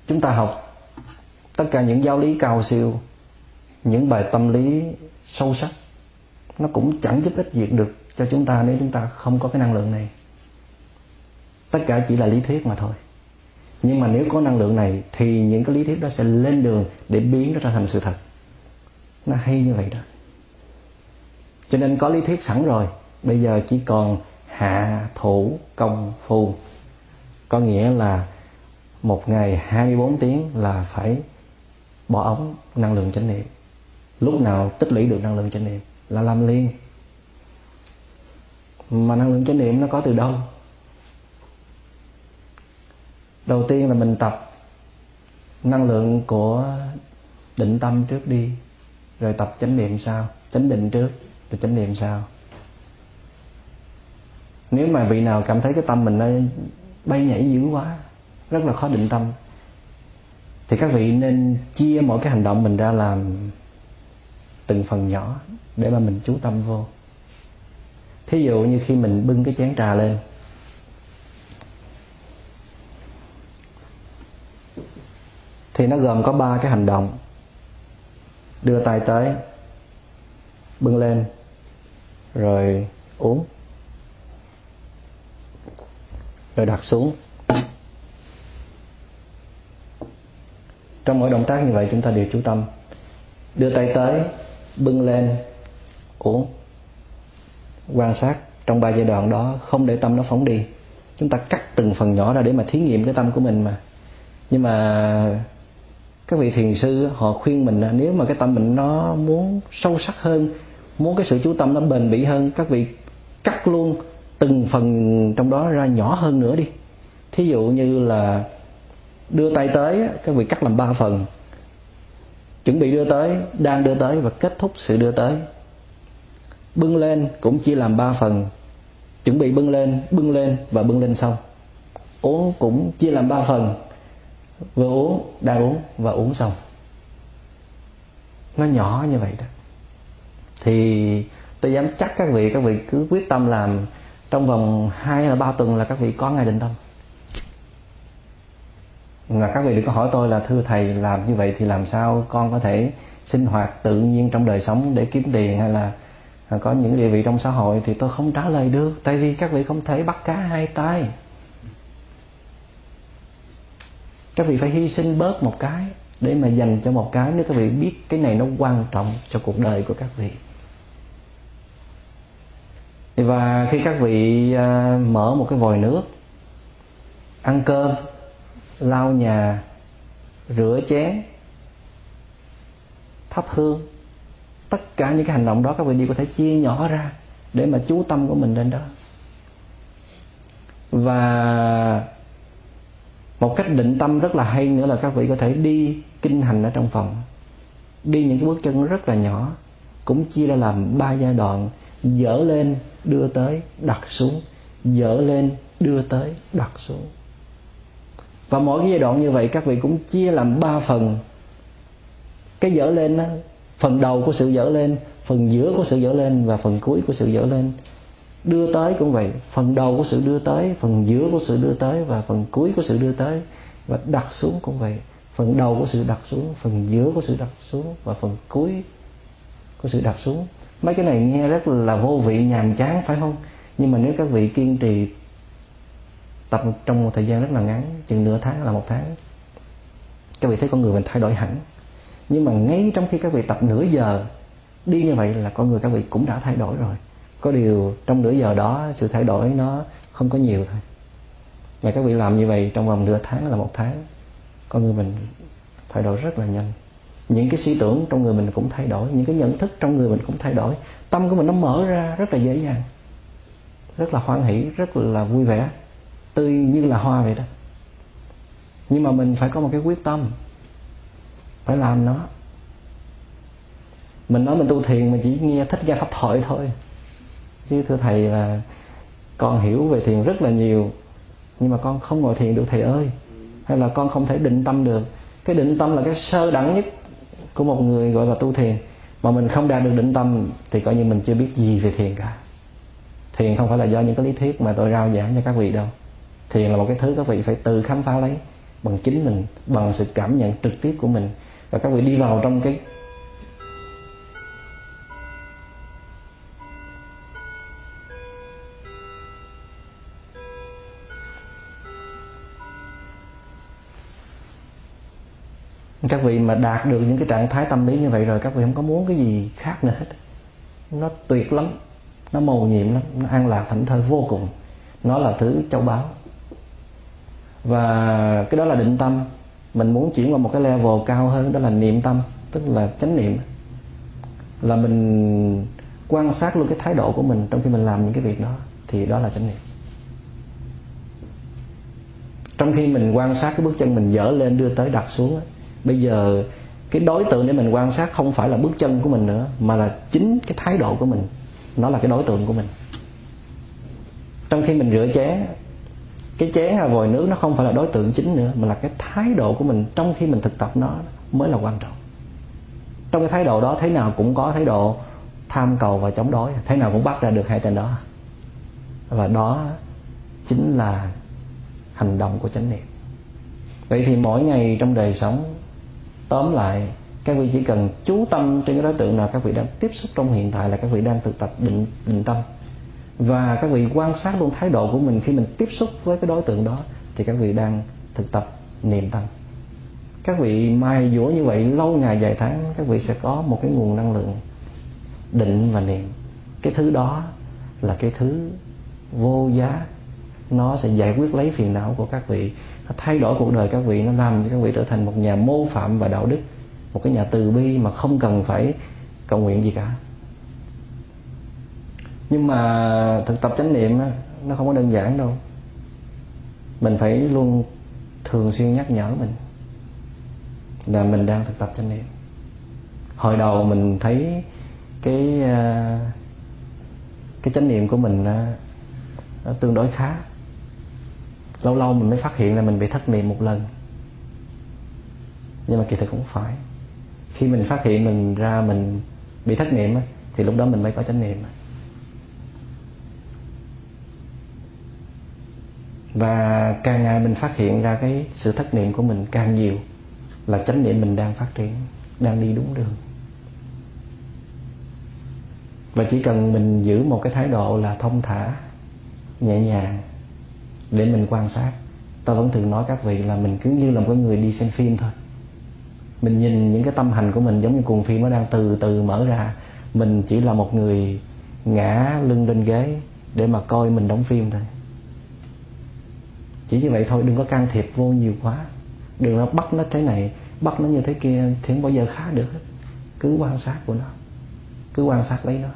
Chúng ta học tất cả những giáo lý cao siêu, những bài tâm lý sâu sắc, nó cũng chẳng giúp ích diệt được cho chúng ta nếu chúng ta không có cái năng lượng này. Tất cả chỉ là lý thuyết mà thôi. Nhưng mà nếu có năng lượng này thì những cái lý thuyết đó sẽ lên đường để biến nó trở thành sự thật. Nó hay như vậy đó. Cho nên có lý thuyết sẵn rồi, bây giờ chỉ còn hạ thủ công phu. Có nghĩa là một ngày 24 tiếng là phải bỏ ống năng lượng chánh niệm. Lúc nào tích lũy được năng lượng chánh niệm là làm liền. Mà năng lượng chánh niệm nó có từ đâu? Đầu tiên là mình tập năng lượng của định tâm trước đi, rồi tập chánh niệm sau, chánh định trước, rồi chánh niệm sau. Nếu mà vị nào cảm thấy cái tâm mình nó bay nhảy dữ quá, rất là khó định tâm, thì các vị nên chia mỗi cái hành động mình ra làm từng phần nhỏ để mà mình chú tâm vô. Thí dụ như khi mình bưng cái chén trà lên, thì nó gồm có 3 cái hành động: đưa tay tới, bưng lên, rồi uống, rồi đặt xuống. Trong mỗi động tác như vậy chúng ta đều chú tâm: đưa tay tới, bưng lên, uống. Quan sát trong 3 giai đoạn đó, không để tâm nó phóng đi. Chúng ta cắt từng phần nhỏ ra để mà thí nghiệm cái tâm của mình mà. Nhưng mà các vị thiền sư họ khuyên mình là nếu mà cái tâm mình nó muốn sâu sắc hơn, muốn cái sự chú tâm nó bền bỉ hơn, các vị cắt luôn từng phần trong đó ra nhỏ hơn nữa đi. Thí dụ như là đưa tay tới, các vị cắt làm 3 phần: chuẩn bị đưa tới, đang đưa tới và kết thúc sự đưa tới. Bưng lên cũng chia làm 3 phần: chuẩn bị bưng lên và bưng lên xong. Uống cũng chia làm 3 phần: vừa uống, đang uống và uống xong. Nó nhỏ như vậy đó. Thì tôi dám chắc các vị cứ quyết tâm làm trong vòng 2 là 3 tuần là các vị có ngày định tâm. Mà các vị đừng có hỏi tôi là thưa thầy, làm như vậy thì làm sao con có thể sinh hoạt tự nhiên trong đời sống để kiếm tiền hay là có những địa vị trong xã hội, thì tôi không trả lời được. Tại vì các vị không thể bắt cá hai tay. Các vị phải hy sinh bớt một cái để mà dành cho một cái, nếu các vị biết cái này nó quan trọng cho cuộc đời của các vị. Và khi các vị mở một cái vòi nước, ăn cơm, lau nhà, rửa chén, thắp hương, tất cả những cái hành động đó các vị đều có thể chia nhỏ ra để mà chú tâm của mình lên đó. Và một cách định tâm rất là hay nữa là các vị có thể đi kinh hành ở trong phòng, đi những cái bước chân rất là nhỏ, cũng chia ra làm 3 giai đoạn: dở lên, đưa tới, đặt xuống, dở lên, đưa tới, đặt xuống. Và mỗi cái giai đoạn như vậy các vị cũng chia làm 3 phần. Cái dở lên đó, phần đầu của sự dở lên, phần giữa của sự dở lên và phần cuối của sự dở lên. Đưa tới cũng vậy, phần đầu của sự đưa tới, phần giữa của sự đưa tới và phần cuối của sự đưa tới. Và đặt xuống cũng vậy, phần đầu của sự đặt xuống, phần giữa của sự đặt xuống và phần cuối của sự đặt xuống. Mấy cái này nghe rất là vô vị, nhàm chán phải không? Nhưng mà nếu các vị kiên trì tập trong một thời gian rất là ngắn, chừng nửa tháng là 1 tháng, các vị thấy con người mình thay đổi hẳn. Nhưng mà ngay trong khi các vị tập nửa giờ đi như vậy là con người các vị cũng đã thay đổi rồi. Có điều trong nửa giờ đó sự thay đổi nó không có nhiều thôi. Mà các vị làm như vậy trong vòng nửa tháng là 1 tháng, con người mình thay đổi rất là nhanh. Những cái suy tưởng trong người mình cũng thay đổi, những cái nhận thức trong người mình cũng thay đổi. Tâm của mình nó mở ra rất là dễ dàng, rất là hoan hỷ, rất là vui vẻ, tươi như là hoa vậy đó. Nhưng mà mình phải có một cái quyết tâm, phải làm nó. Mình nói mình tu thiền, mình chỉ nghe thích nghe pháp thoại thôi. Chứ thưa thầy là con hiểu về thiền rất là nhiều, nhưng mà con không ngồi thiền được thầy ơi. Hay là con không thể định tâm được. Cái định tâm là cái sơ đẳng nhất của một người gọi là tu thiền. Mà mình không đạt được định tâm thì coi như mình chưa biết gì về thiền cả. Thiền không phải là do những cái lý thuyết mà tôi rao giảng cho các vị đâu. Thiền là một cái thứ các vị phải tự khám phá lấy bằng chính mình, bằng sự cảm nhận trực tiếp của mình. Và các vị đi vào trong cái Các vị mà đạt được những cái trạng thái tâm lý như vậy rồi, các vị không có muốn cái gì khác nữa hết. Nó tuyệt lắm, nó mầu nhiệm lắm, nó an lạc thảnh thơi vô cùng. Nó là thứ châu báu. Và cái đó là định tâm. Mình muốn chuyển qua một cái level cao hơn, đó là niệm tâm, tức là chánh niệm. Là mình quan sát luôn cái thái độ của mình trong khi mình làm những cái việc đó, thì đó là chánh niệm. Trong khi mình quan sát cái bước chân mình dở lên đưa tới đặt xuống, bây giờ cái đối tượng để mình quan sát không phải là bước chân của mình nữa, mà là chính cái thái độ của mình. Nó là cái đối tượng của mình. Trong khi mình rửa chén, cái chén hay vòi nước nó không phải là đối tượng chính nữa, mà là cái thái độ của mình trong khi mình thực tập nó mới là quan trọng. Trong cái thái độ đó, thế nào cũng có thái độ tham cầu và chống đối, thế nào cũng bắt ra được hai tên đó. Và đó chính là hành động của chánh niệm. Vậy thì mỗi ngày trong đời sống, tóm lại, các vị chỉ cần chú tâm trên cái đối tượng nào các vị đang tiếp xúc trong hiện tại là các vị đang thực tập định tâm. Và các vị quan sát luôn thái độ của mình khi mình tiếp xúc với cái đối tượng đó, thì các vị đang thực tập niệm tâm. Các vị mài dũa như vậy lâu ngày dài tháng, các vị sẽ có một cái nguồn năng lượng định và niệm. Cái thứ đó là cái thứ vô giá. Nó sẽ giải quyết lấy phiền não của các vị, nó thay đổi cuộc đời các vị, nó làm cho các vị trở thành một nhà mô phạm và đạo đức, một cái nhà từ bi mà không cần phải cầu nguyện gì cả. Nhưng mà thực tập chánh niệm nó không có đơn giản đâu. Mình phải luôn thường xuyên nhắc nhở mình là mình đang thực tập chánh niệm. Hồi đầu mình thấy cái chánh niệm của mình nó tương đối khá. Lâu lâu mình mới phát hiện là mình bị thất niệm một lần. Nhưng mà kỳ thực không phải. Khi mình phát hiện mình ra mình bị thất niệm thì lúc đó mình mới có chánh niệm. Và càng ngày mình phát hiện ra cái sự thất niệm của mình càng nhiều, là chánh niệm mình đang phát triển, đang đi đúng đường. Và chỉ cần mình giữ một cái thái độ là thông thả, nhẹ nhàng để mình quan sát. Ta vẫn thường nói các vị là mình cứ như là một người đi xem phim thôi. Mình nhìn những cái tâm hành của mình giống như cuộn phim nó đang từ từ mở ra. Mình chỉ là một người ngã lưng lên ghế để mà coi mình đóng phim thôi. Chỉ như vậy thôi, đừng có can thiệp vô nhiều quá. Đừng có bắt nó thế này, bắt nó như thế kia, thì không bao giờ khá được hết. Cứ quan sát của nó, cứ quan sát lấy nó.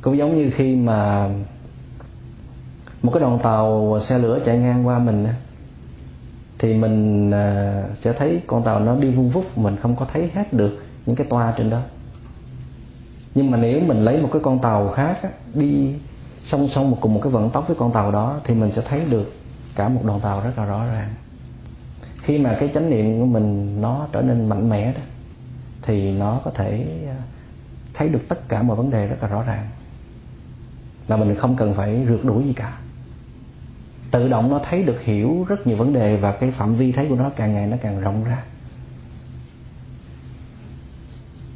Cũng giống như khi mà một cái đoàn tàu xe lửa chạy ngang qua mình, thì mình sẽ thấy con tàu nó đi vun vút, mình không có thấy hết được những cái toa trên đó. Nhưng mà nếu mình lấy một cái con tàu khác đi song song cùng một cái vận tốc với con tàu đó, thì mình sẽ thấy được cả một đoàn tàu rất là rõ ràng. Khi mà cái chánh niệm của mình nó trở nên mạnh mẽ đó, thì nó có thể thấy được tất cả mọi vấn đề rất là rõ ràng. Là mình không cần phải rượt đuổi gì cả. Tự động nó thấy được, hiểu rất nhiều vấn đề, và cái phạm vi thấy của nó càng ngày nó càng rộng ra.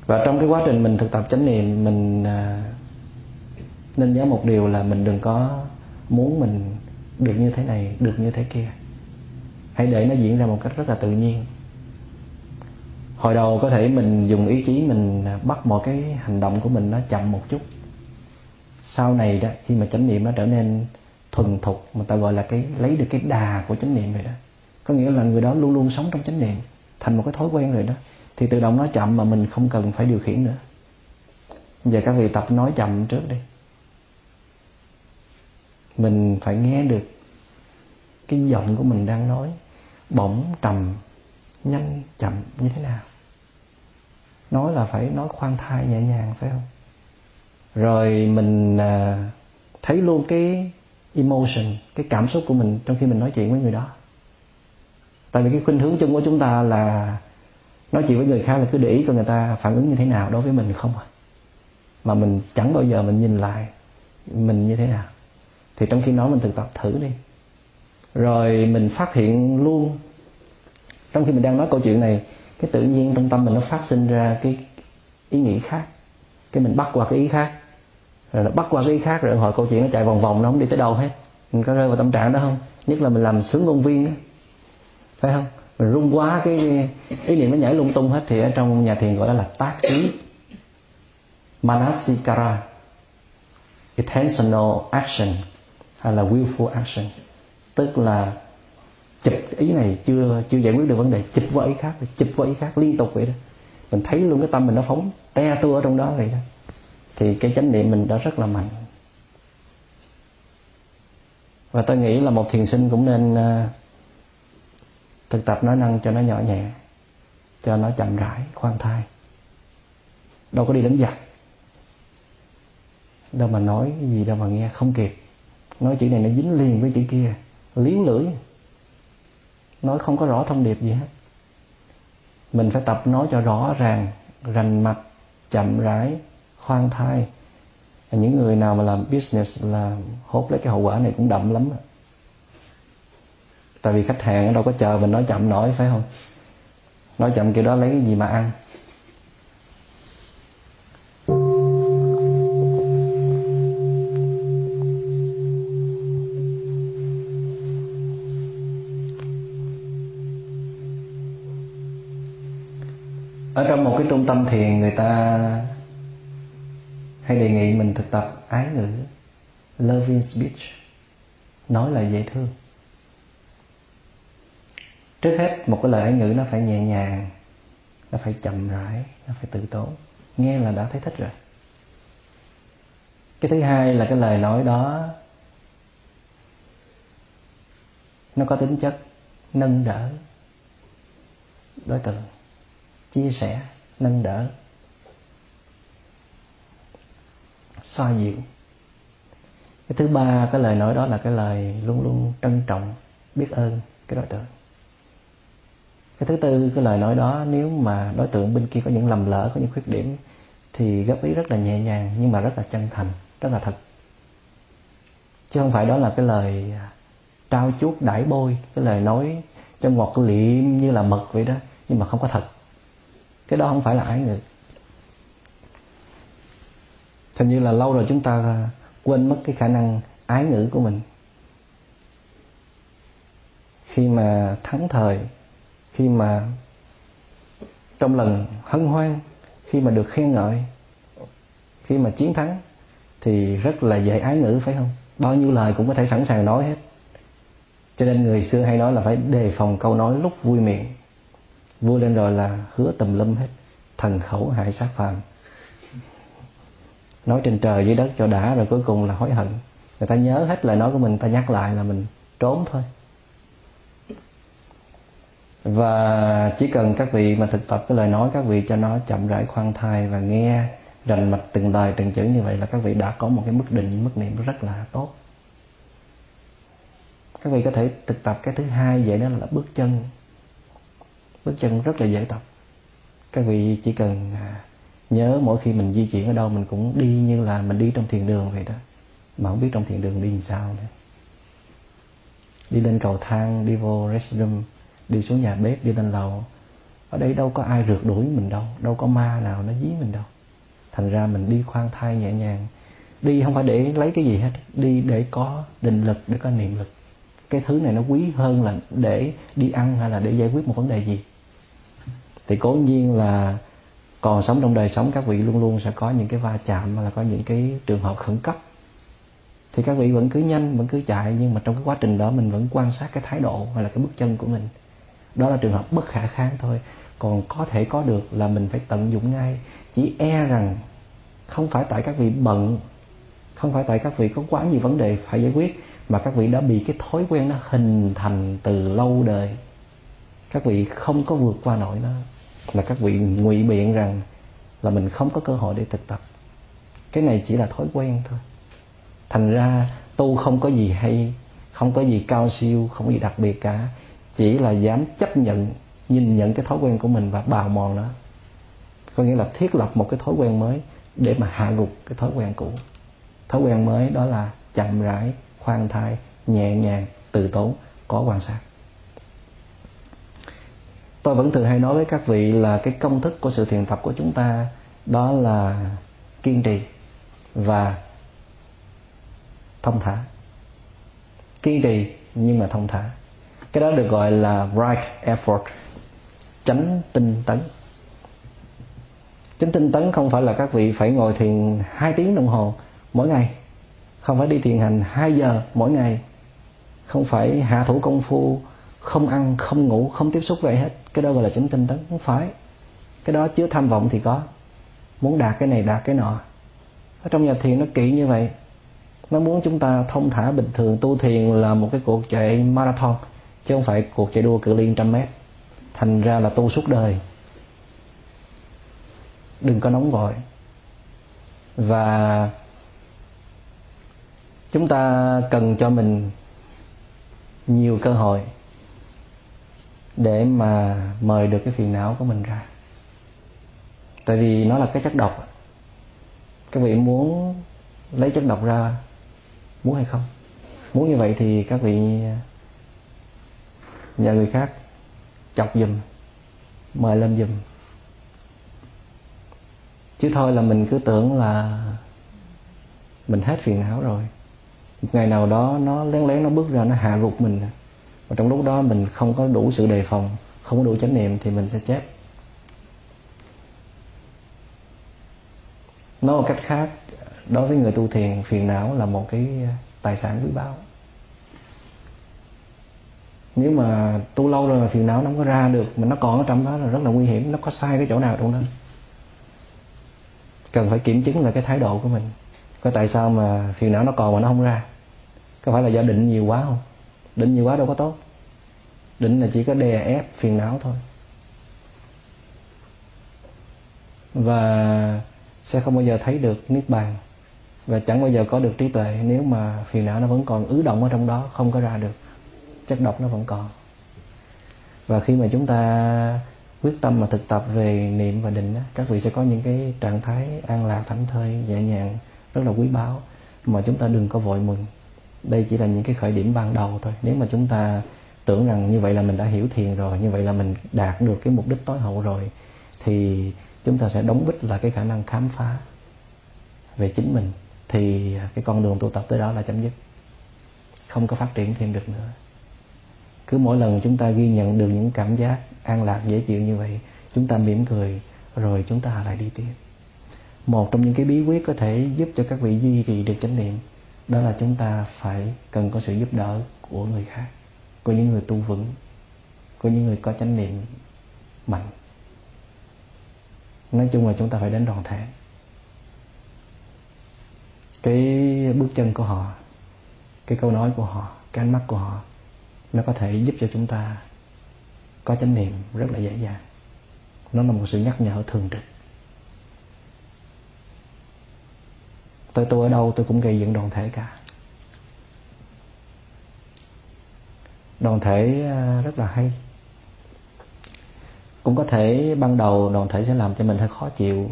Và trong cái quá trình mình thực tập chánh niệm, mình nên nhớ một điều là mình đừng có muốn mình được như thế này, được như thế kia. Hãy để nó diễn ra một cách rất là tự nhiên. Hồi đầu có thể mình dùng ý chí mình bắt mọi cái hành động của mình nó chậm một chút. Sau này đó, khi mà chánh niệm nó trở nên thuần thục, mà ta gọi là cái lấy được cái đà của chánh niệm rồi đó, có nghĩa là người đó luôn luôn sống trong chánh niệm, thành một cái thói quen rồi đó, thì tự động nó chậm mà mình không cần phải điều khiển nữa. Giờ các vị tập nói chậm trước đi. Mình phải nghe được cái giọng của mình đang nói bỗng trầm, nhanh chậm như thế nào. Nói là phải nói khoan thai nhẹ nhàng, phải không? Rồi mình thấy luôn cái emotion, cái cảm xúc của mình trong khi mình nói chuyện với người đó. Tại vì cái khuynh hướng chung của chúng ta là nói chuyện với người khác là cứ để ý coi người ta phản ứng như thế nào đối với mình không à. Mà mình chẳng bao giờ mình nhìn lại mình như thế nào. Thì trong khi nói mình thực tập thử đi. Rồi mình phát hiện luôn, trong khi mình đang nói câu chuyện này, cái tự nhiên trong tâm mình nó phát sinh ra cái ý nghĩ khác, cái mình bắt qua cái ý khác, rồi nó bắt qua cái ý khác, rồi hồi câu chuyện nó chạy vòng vòng, nó không đi tới đâu hết. Mình có rơi vào tâm trạng đó không? Nhất là mình làm sướng công viên á, phải không? Mình rung quá cái ý niệm nó nhảy lung tung hết, thì ở trong nhà thiền gọi đó là tác ý. Manasikara, intentional action hay là willful action, tức là chụp ý này chưa giải quyết được vấn đề, chụp qua ý khác, chụp qua ý khác liên tục vậy đó. Mình thấy luôn cái tâm mình nó phóng te tua ở trong đó vậy đó, thì cái chánh niệm mình đã rất là mạnh. Và tôi nghĩ là một thiền sinh cũng nên thực tập nói năng cho nó nhỏ nhẹ, cho nó chậm rãi, khoan thai, đâu có đi đánh giặc, đâu mà nói gì đâu mà nghe không kịp, nói chữ này nó dính liền với chữ kia, liếu lưỡi, nói không có rõ thông điệp gì hết. Mình phải tập nói cho rõ ràng, rành mạch, chậm rãi, khoan thai. Những người nào mà làm business là hốt lấy cái hậu quả này cũng đậm lắm. Tại vì khách hàng đâu có chờ mình nói chậm nổi, phải không? Nói chậm kiểu đó lấy cái gì mà ăn. Ở trong một cái trung tâm thiền, người ta hay đề nghị mình thực tập ái ngữ, loving speech, nói lời dễ thương. Trước hết một cái lời ái ngữ nó phải nhẹ nhàng, nó phải chậm rãi, nó phải tự tốn, nghe là đã thấy thích rồi. Cái thứ hai là cái lời nói đó nó có tính chất nâng đỡ đối tượng, chia sẻ, nâng đỡ, xoa dịu. Cái thứ ba, cái lời nói đó là cái lời luôn luôn trân trọng, biết ơn cái đối tượng. Cái thứ tư, cái lời nói đó nếu mà đối tượng bên kia có những lầm lỡ, có những khuyết điểm thì góp ý rất là nhẹ nhàng nhưng mà rất là chân thành, rất là thật, chứ không phải đó là cái lời trao chuốt đãi bôi, cái lời nói cho ngọt liệm như là mật vậy đó nhưng mà không có thật. Cái đó không phải là ái ngữ. Hình như là lâu rồi chúng ta quên mất cái khả năng ái ngữ của mình. Khi mà thắng thời, khi mà trong lần hân hoan, khi mà được khen ngợi, khi mà chiến thắng thì rất là dễ ái ngữ, phải không? Bao nhiêu lời cũng có thể sẵn sàng nói hết. Cho nên người xưa hay nói là phải đề phòng câu nói lúc vui miệng. Vui lên rồi là hứa tùm lum hết, thần khẩu hại sát phàm, nói trên trời dưới đất cho đã rồi cuối cùng là hối hận. Người ta nhớ hết lời nói của mình, ta nhắc lại là mình trốn thôi. Và chỉ cần các vị mà thực tập cái lời nói các vị cho nó chậm rãi, khoan thai và nghe rành mạch từng lời từng chữ như vậy là các vị đã có một cái mức định, mức niệm rất là tốt. Các vị có thể thực tập cái thứ hai vậy, đó là bước chân. Bước chân rất là dễ tập. Các vị chỉ cần nhớ mỗi khi mình di chuyển ở đâu mình cũng đi như là mình đi trong thiền đường vậy đó. Mà không biết trong thiền đường đi làm sao nữa. Đi lên cầu thang, đi vô restroom, đi xuống nhà bếp, đi lên lầu. Ở đây đâu có ai rượt đuổi mình đâu, đâu có ma nào nó dí mình đâu. Thành ra mình đi khoan thai nhẹ nhàng. Đi không phải để lấy cái gì hết, đi để có định lực, để có niệm lực. Cái thứ này nó quý hơn là để đi ăn hay là để giải quyết một vấn đề gì. Thì cố nhiên là còn sống trong đời sống các vị luôn luôn sẽ có những cái va chạm hay là có những cái trường hợp khẩn cấp. Thì các vị vẫn cứ nhanh, vẫn cứ chạy, nhưng mà trong cái quá trình đó mình vẫn quan sát cái thái độ hay là cái bước chân của mình. Đó là trường hợp bất khả kháng thôi. Còn có thể có được là mình phải tận dụng ngay. Chỉ e rằng không phải tại các vị bận, không phải tại các vị có quá nhiều vấn đề phải giải quyết, mà các vị đã bị cái thói quen nó hình thành từ lâu đời. Các vị không có vượt qua nổi nó, là các vị ngụy biện rằng là mình không có cơ hội để thực tập. Cái này chỉ là thói quen thôi. Thành ra tu không có gì hay, không có gì cao siêu, không có gì đặc biệt cả. Chỉ là dám chấp nhận, nhìn nhận cái thói quen của mình và bào mòn nó. Có nghĩa là thiết lập một cái thói quen mới để mà hạ gục cái thói quen cũ. Thói quen mới đó là chậm rãi, khoan thai, nhẹ nhàng, từ tốn, có quan sát. Tôi vẫn thường hay nói với các vị là cái công thức của sự thiền tập của chúng ta đó là kiên trì và thông thả. Kiên trì nhưng mà thông thả. Cái đó được gọi là right effort, tránh tinh tấn. Tránh tinh tấn không phải là các vị phải ngồi thiền 2 tiếng đồng hồ mỗi ngày, không phải đi thiền hành 2 giờ mỗi ngày, không phải hạ thủ công phu, không ăn, không ngủ, không tiếp xúc với hết. Cái đó gọi là tránh tinh tấn, không phải. Cái đó chứa tham vọng thì có, muốn đạt cái này đạt cái nọ. Ở trong nhà thiền nó kỹ như vậy, nó muốn chúng ta thông thả bình thường. Tu thiền là một cái cuộc chạy marathon, chứ không phải cuộc chạy đua cự ly 100 mét. Thành ra là tu suốt đời, đừng có nóng vội. Và chúng ta cần cho mình nhiều cơ hội để mà mời được cái phiền não của mình ra, tại vì nó là cái chất độc. Các vị muốn lấy chất độc ra, muốn hay không? Muốn như vậy thì các vị nhờ người khác chọc giùm, mời lên giùm, chứ thôi là mình cứ tưởng là mình hết phiền não rồi. Một ngày nào đó nó lén lén nó bước ra, nó hạ gục mình, và trong lúc đó mình không có đủ sự đề phòng, không có đủ chánh niệm thì mình sẽ chết. Nói một cách khác, đối với người tu thiền, phiền não là một cái tài sản quý báu. Nếu mà tu lâu rồi mà phiền não nó không có ra được, mà nó còn ở trong đó là rất là nguy hiểm. Nó có sai cái chỗ nào trong đó, cần phải kiểm chứng là cái thái độ của mình. Có tại sao mà phiền não nó còn mà nó không ra? Có phải là do định nhiều quá không? Định nhiều quá đâu có tốt. Định là chỉ có đè ép phiền não thôi, và sẽ không bao giờ thấy được niết bàn, và chẳng bao giờ có được trí tuệ nếu mà phiền não nó vẫn còn ứ động ở trong đó, không có ra được. Chất độc nó vẫn còn. Và khi mà chúng ta quyết tâm mà thực tập về niệm và định, các vị sẽ có những cái trạng thái an lạc, thảnh thơi, nhẹ nhàng rất là quý báu, mà chúng ta đừng có vội mừng. Đây chỉ là những cái khởi điểm ban đầu thôi. Nếu mà chúng ta tưởng rằng như vậy là mình đã hiểu thiền rồi, như vậy là mình đạt được cái mục đích tối hậu rồi, thì chúng ta sẽ đóng bít là cái khả năng khám phá về chính mình, thì cái con đường tu tập tới đó là chấm dứt, không có phát triển thêm được nữa. Cứ mỗi lần chúng ta ghi nhận được những cảm giác an lạc dễ chịu như vậy, chúng ta mỉm cười rồi chúng ta lại đi tiếp. Một trong những cái bí quyết có thể giúp cho các vị duy trì được chánh niệm, đó là chúng ta phải cần có sự giúp đỡ của người khác, của những người tu vững, của những người có chánh niệm mạnh. Nói chung là chúng ta phải đến đoàn thể. Cái bước chân của họ, cái câu nói của họ, cái ánh mắt của họ, nó có thể giúp cho chúng ta có chánh niệm rất là dễ dàng. Nó là một sự nhắc nhở thường trực. Tôi ở đâu tôi cũng gây dựng đoàn thể cả. Đoàn thể rất là hay. Cũng có thể ban đầu đoàn thể sẽ làm cho mình hơi khó chịu,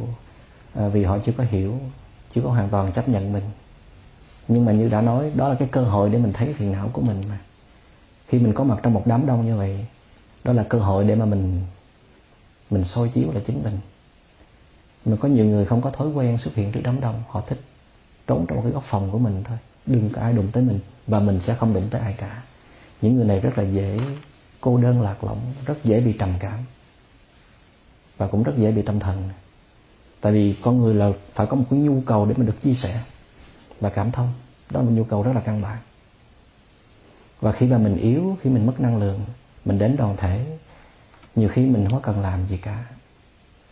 vì họ chưa có hiểu, chưa có hoàn toàn chấp nhận mình. Nhưng mà như đã nói, đó là cái cơ hội để mình thấy phiền não của mình mà. Khi mình có mặt trong một đám đông như vậy, đó là cơ hội để mà mình soi chiếu là chính mình. Mà có nhiều người không có thói quen xuất hiện trước đám đông, họ thích trốn trong một cái góc phòng của mình thôi, đừng có ai đụng tới mình, và mình sẽ không đụng tới ai cả. Những người này rất là dễ cô đơn lạc lõng, rất dễ bị trầm cảm, và cũng rất dễ bị tâm thần. Tại vì con người là phải có một cái nhu cầu để mình được chia sẻ và cảm thông. Đó là một nhu cầu rất là căn bản. Và khi mà mình yếu, khi mình mất năng lượng, mình đến đoàn thể, nhiều khi mình không cần làm gì cả,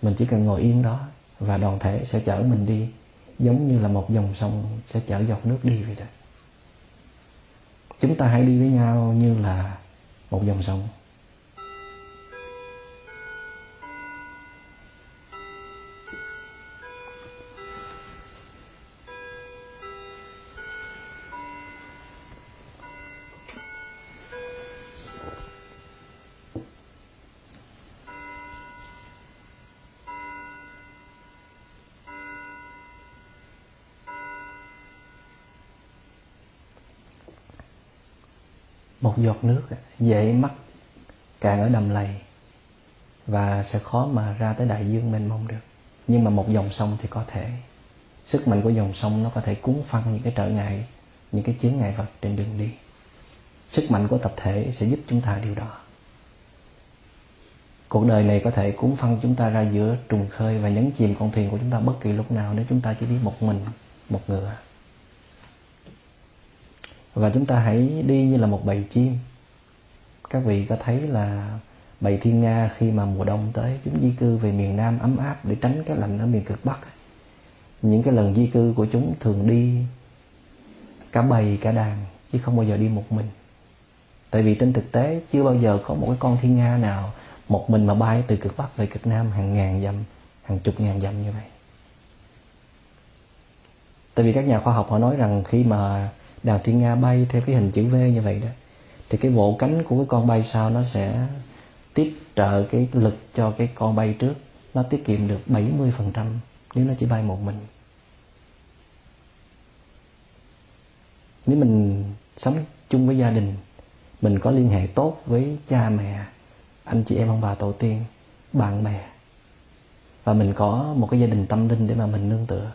mình chỉ cần ngồi yên đó và đoàn thể sẽ chở mình đi, giống như là một dòng sông sẽ chở dọc nước đi vậy đó. Chúng ta hãy đi với nhau như là một dòng sông. Một giọt nước dễ mắc cạn ở đầm lầy và sẽ khó mà ra tới đại dương mênh mông được. Nhưng mà một dòng sông thì có thể. Sức mạnh của dòng sông nó có thể cuốn phăng những cái trở ngại, những cái chướng ngại vật trên đường đi. Sức mạnh của tập thể sẽ giúp chúng ta điều đó. Cuộc đời này có thể cuốn phăng chúng ta ra giữa trùng khơi và nhấn chìm con thuyền của chúng ta bất kỳ lúc nào nếu chúng ta chỉ đi một mình, một ngựa. Và chúng ta hãy đi như là một bầy chim. Các vị có thấy là bầy thiên nga khi mà mùa đông tới, chúng di cư về miền Nam ấm áp để tránh cái lạnh ở miền cực Bắc. Những cái lần di cư của chúng thường đi cả bầy cả đàn, chứ không bao giờ đi một mình. Tại vì trên thực tế chưa bao giờ có một cái con thiên nga nào một mình mà bay từ cực Bắc về cực Nam hàng ngàn dặm, hàng chục ngàn dặm như vậy. Tại vì các nhà khoa học họ nói rằng khi mà đàn thiên nga bay theo cái hình chữ V như vậy đó, thì cái bộ cánh của cái con bay sau nó sẽ tiếp trợ cái lực cho cái con bay trước. Nó tiết kiệm được 70% nếu nó chỉ bay một mình. Nếu mình sống chung với gia đình, mình có liên hệ tốt với cha mẹ, anh chị em, ông bà, tổ tiên, bạn bè, và mình có một cái gia đình tâm linh để mà mình nương tựa,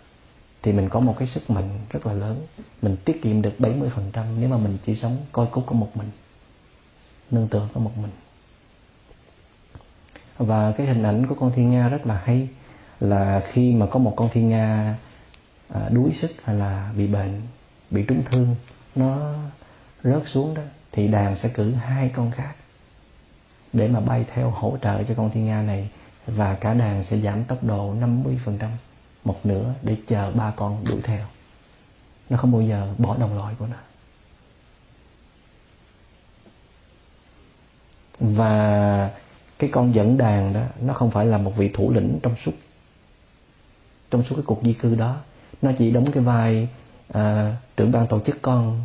thì mình có một cái sức mạnh rất là lớn. Mình tiết kiệm được 70% nếu mà mình chỉ sống coi cút có một mình, nương tựa có một mình. Và cái hình ảnh của con thiên nga rất là hay, là khi mà có một con thiên nga đuối sức hay là bị bệnh, bị trúng thương, nó rớt xuống đó, thì đàn sẽ cử hai con khác để mà bay theo hỗ trợ cho con thiên nga này, và cả đàn sẽ giảm tốc độ 50%, một nửa, để chờ ba con đuổi theo. Nó không bao giờ bỏ đồng loại của nó. Và cái con dẫn đàn đó, nó không phải là một vị thủ lĩnh trong suốt cái cuộc di cư đó. Nó chỉ đóng cái vai trưởng ban tổ chức con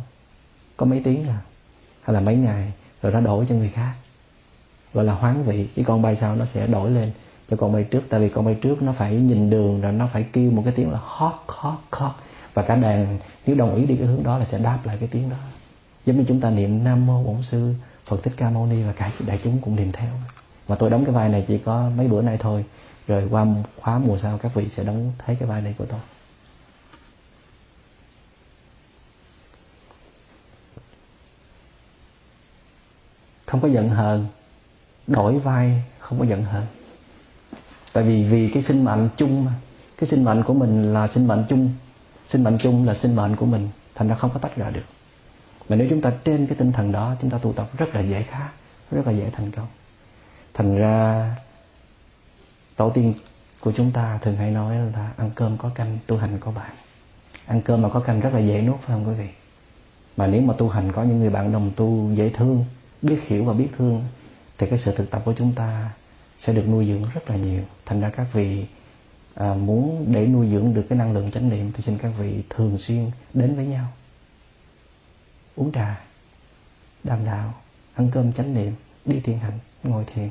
có mấy tiếng à, hay là mấy ngày, rồi nó đổi cho người khác, gọi là hoán vị. Chứ con bay sau nó sẽ đổi lên cho con bay trước, tại vì con bay trước nó phải nhìn đường, rồi nó phải kêu một cái tiếng là hót hót hót, và cả đàn nếu đồng ý đi cái hướng đó là sẽ đáp lại cái tiếng đó. Giống như chúng ta niệm Nam Mô Bổn Sư Phật Thích Ca Mâu Ni, và cả đại chúng cũng niệm theo. Mà tôi đóng cái vai này chỉ có mấy bữa nay thôi, rồi qua khóa mùa sau các vị sẽ đóng thấy cái vai này của tôi. Không có giận hờn, đổi vai không có giận hờn. Tại vì cái sinh mệnh chung mà, cái sinh mệnh của mình là sinh mệnh chung, sinh mệnh chung là sinh mệnh của mình, thành ra không có tách rời được. Mà nếu chúng ta trên cái tinh thần đó, chúng ta tu tập rất là dễ khá, rất là dễ thành công. Thành ra tổ tiên của chúng ta thường hay nói là ăn cơm có canh, tu hành có bạn. Ăn cơm mà có canh rất là dễ nuốt, phải không quý vị? Mà nếu mà tu hành có những người bạn đồng tu dễ thương, biết hiểu và biết thương, thì cái sự thực tập của chúng ta sẽ được nuôi dưỡng rất là nhiều. Thành ra các vị muốn để nuôi dưỡng được cái năng lượng chánh niệm thì xin các vị thường xuyên đến với nhau, uống trà, đàm đạo, ăn cơm chánh niệm, đi thiền hành, ngồi thiền.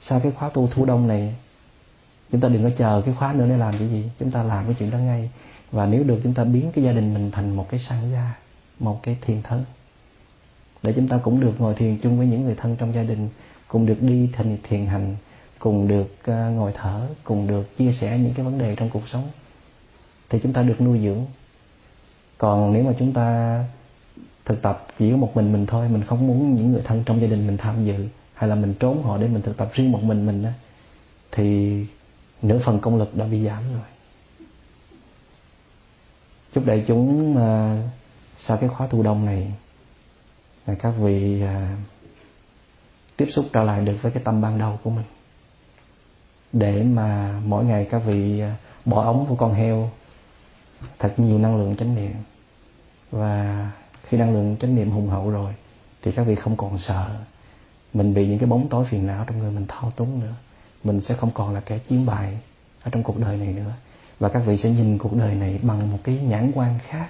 Sau cái khóa tu thu đông này, chúng ta đừng có chờ cái khóa nữa để làm cái gì, chúng ta làm cái chuyện đó ngay. Và nếu được chúng ta biến cái gia đình mình thành một cái sanh gia, một cái thiền thân, để chúng ta cũng được ngồi thiền chung với những người thân trong gia đình, cùng được đi thiền hành, cùng được ngồi thở, cùng được chia sẻ những cái vấn đề trong cuộc sống, thì chúng ta được nuôi dưỡng. Còn nếu mà chúng ta thực tập chỉ có một mình thôi, mình không muốn những người thân trong gia đình mình tham dự, hay là mình trốn họ để mình thực tập riêng một mình đó, thì nửa phần công lực đã bị giảm rồi. Chúc đại chúng sau cái khóa thu đông này là các vị tiếp xúc trở lại được với cái tâm ban đầu của mình, để mà mỗi ngày các vị bỏ ống của con heo thật nhiều năng lượng chánh niệm. Và khi năng lượng chánh niệm hùng hậu rồi thì các vị không còn sợ mình bị những cái bóng tối phiền não trong người mình thao túng nữa. Mình sẽ không còn là kẻ chiến bại ở trong cuộc đời này nữa, và các vị sẽ nhìn cuộc đời này bằng một cái nhãn quan khác,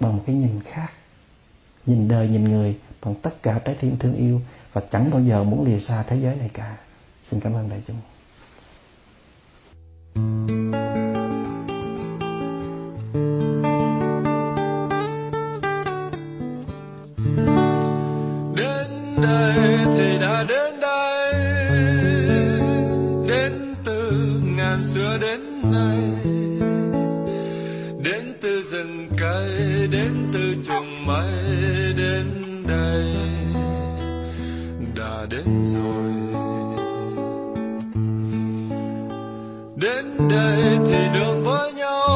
bằng một cái nhìn khác, nhìn đời, nhìn người bằng tất cả trái tim thương yêu, và chẳng bao giờ muốn lìa xa thế giới này cả. Xin cảm ơn đại chúng. Đến đây thì đã đến đây, đến từ ngàn xưa đến nay, đến từ rừng cây, đến từ chùm mây, đến đây. đây thì đường với nhau,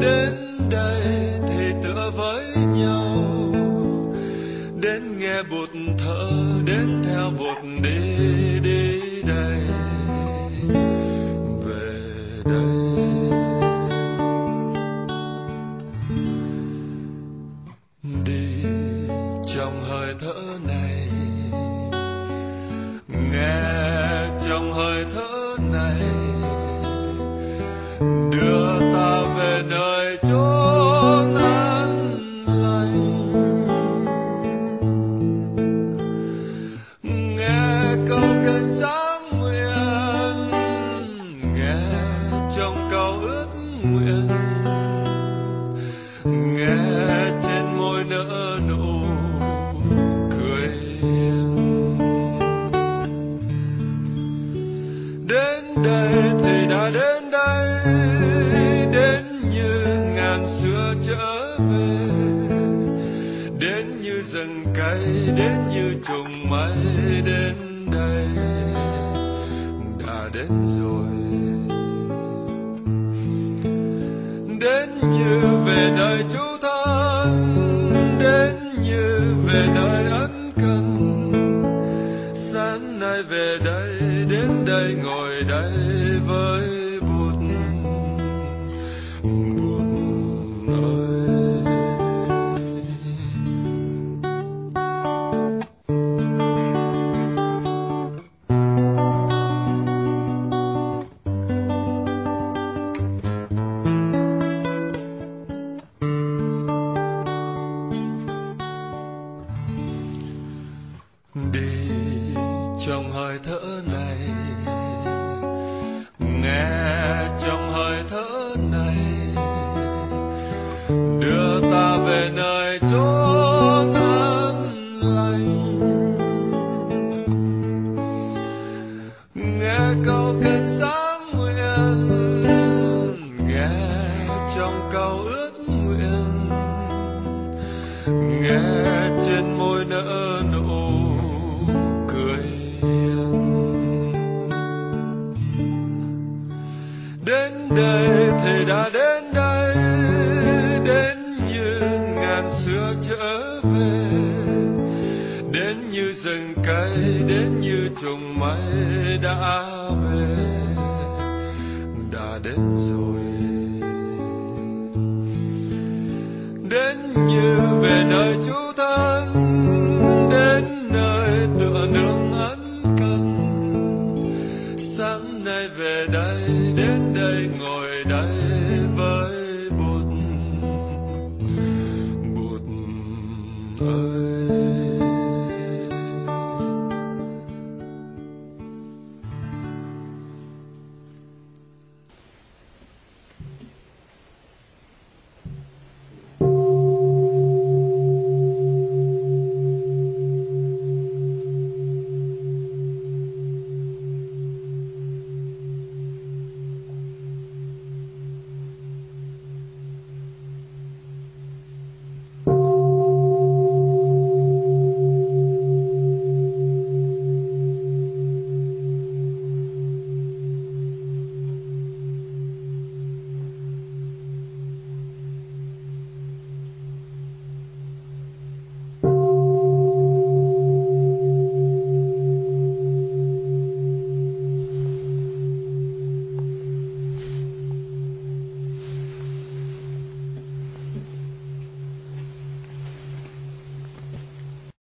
đến đây thì tựa với nhau, đến nghe Bụt thở, đến theo Bụt đi, đi đây về đây. Đi trong hơi thở này, nghe trong hơi thở này, đưa ta về nơi chốn an lành. Nghe câu kinh sáng nguyện, nghe trong câu ước nguyện, nghe trên môi nở nụ cười. Đến đây thì đã đến đây, đến như ngàn xưa trở về, đến như rừng cây, đến như trùng mây, đến đây đã đến rồi. Đến như về nơi chú thân, đến như về nơi ân cần. Sáng nay về đây, đến đây ngồi đây với Bụt. Bụt ơi, đi trong hơi thở này, nghe trong hơi thở này, đưa ta về nơi chốn an lành. Nghe câu kinh sáng nguyện, nghe trong câu ước nguyện, nghe trên môi nở nụ cười. Đến đây thì đã đến đây, đến như ngàn xưa trở về, đến như rừng cây, đến như trùng mây đã về, đã đến rồi. Đến như về nơi chú thân, đến nơi tựa nương ân cần. Sáng nay về đây, đến đây ngồi đây.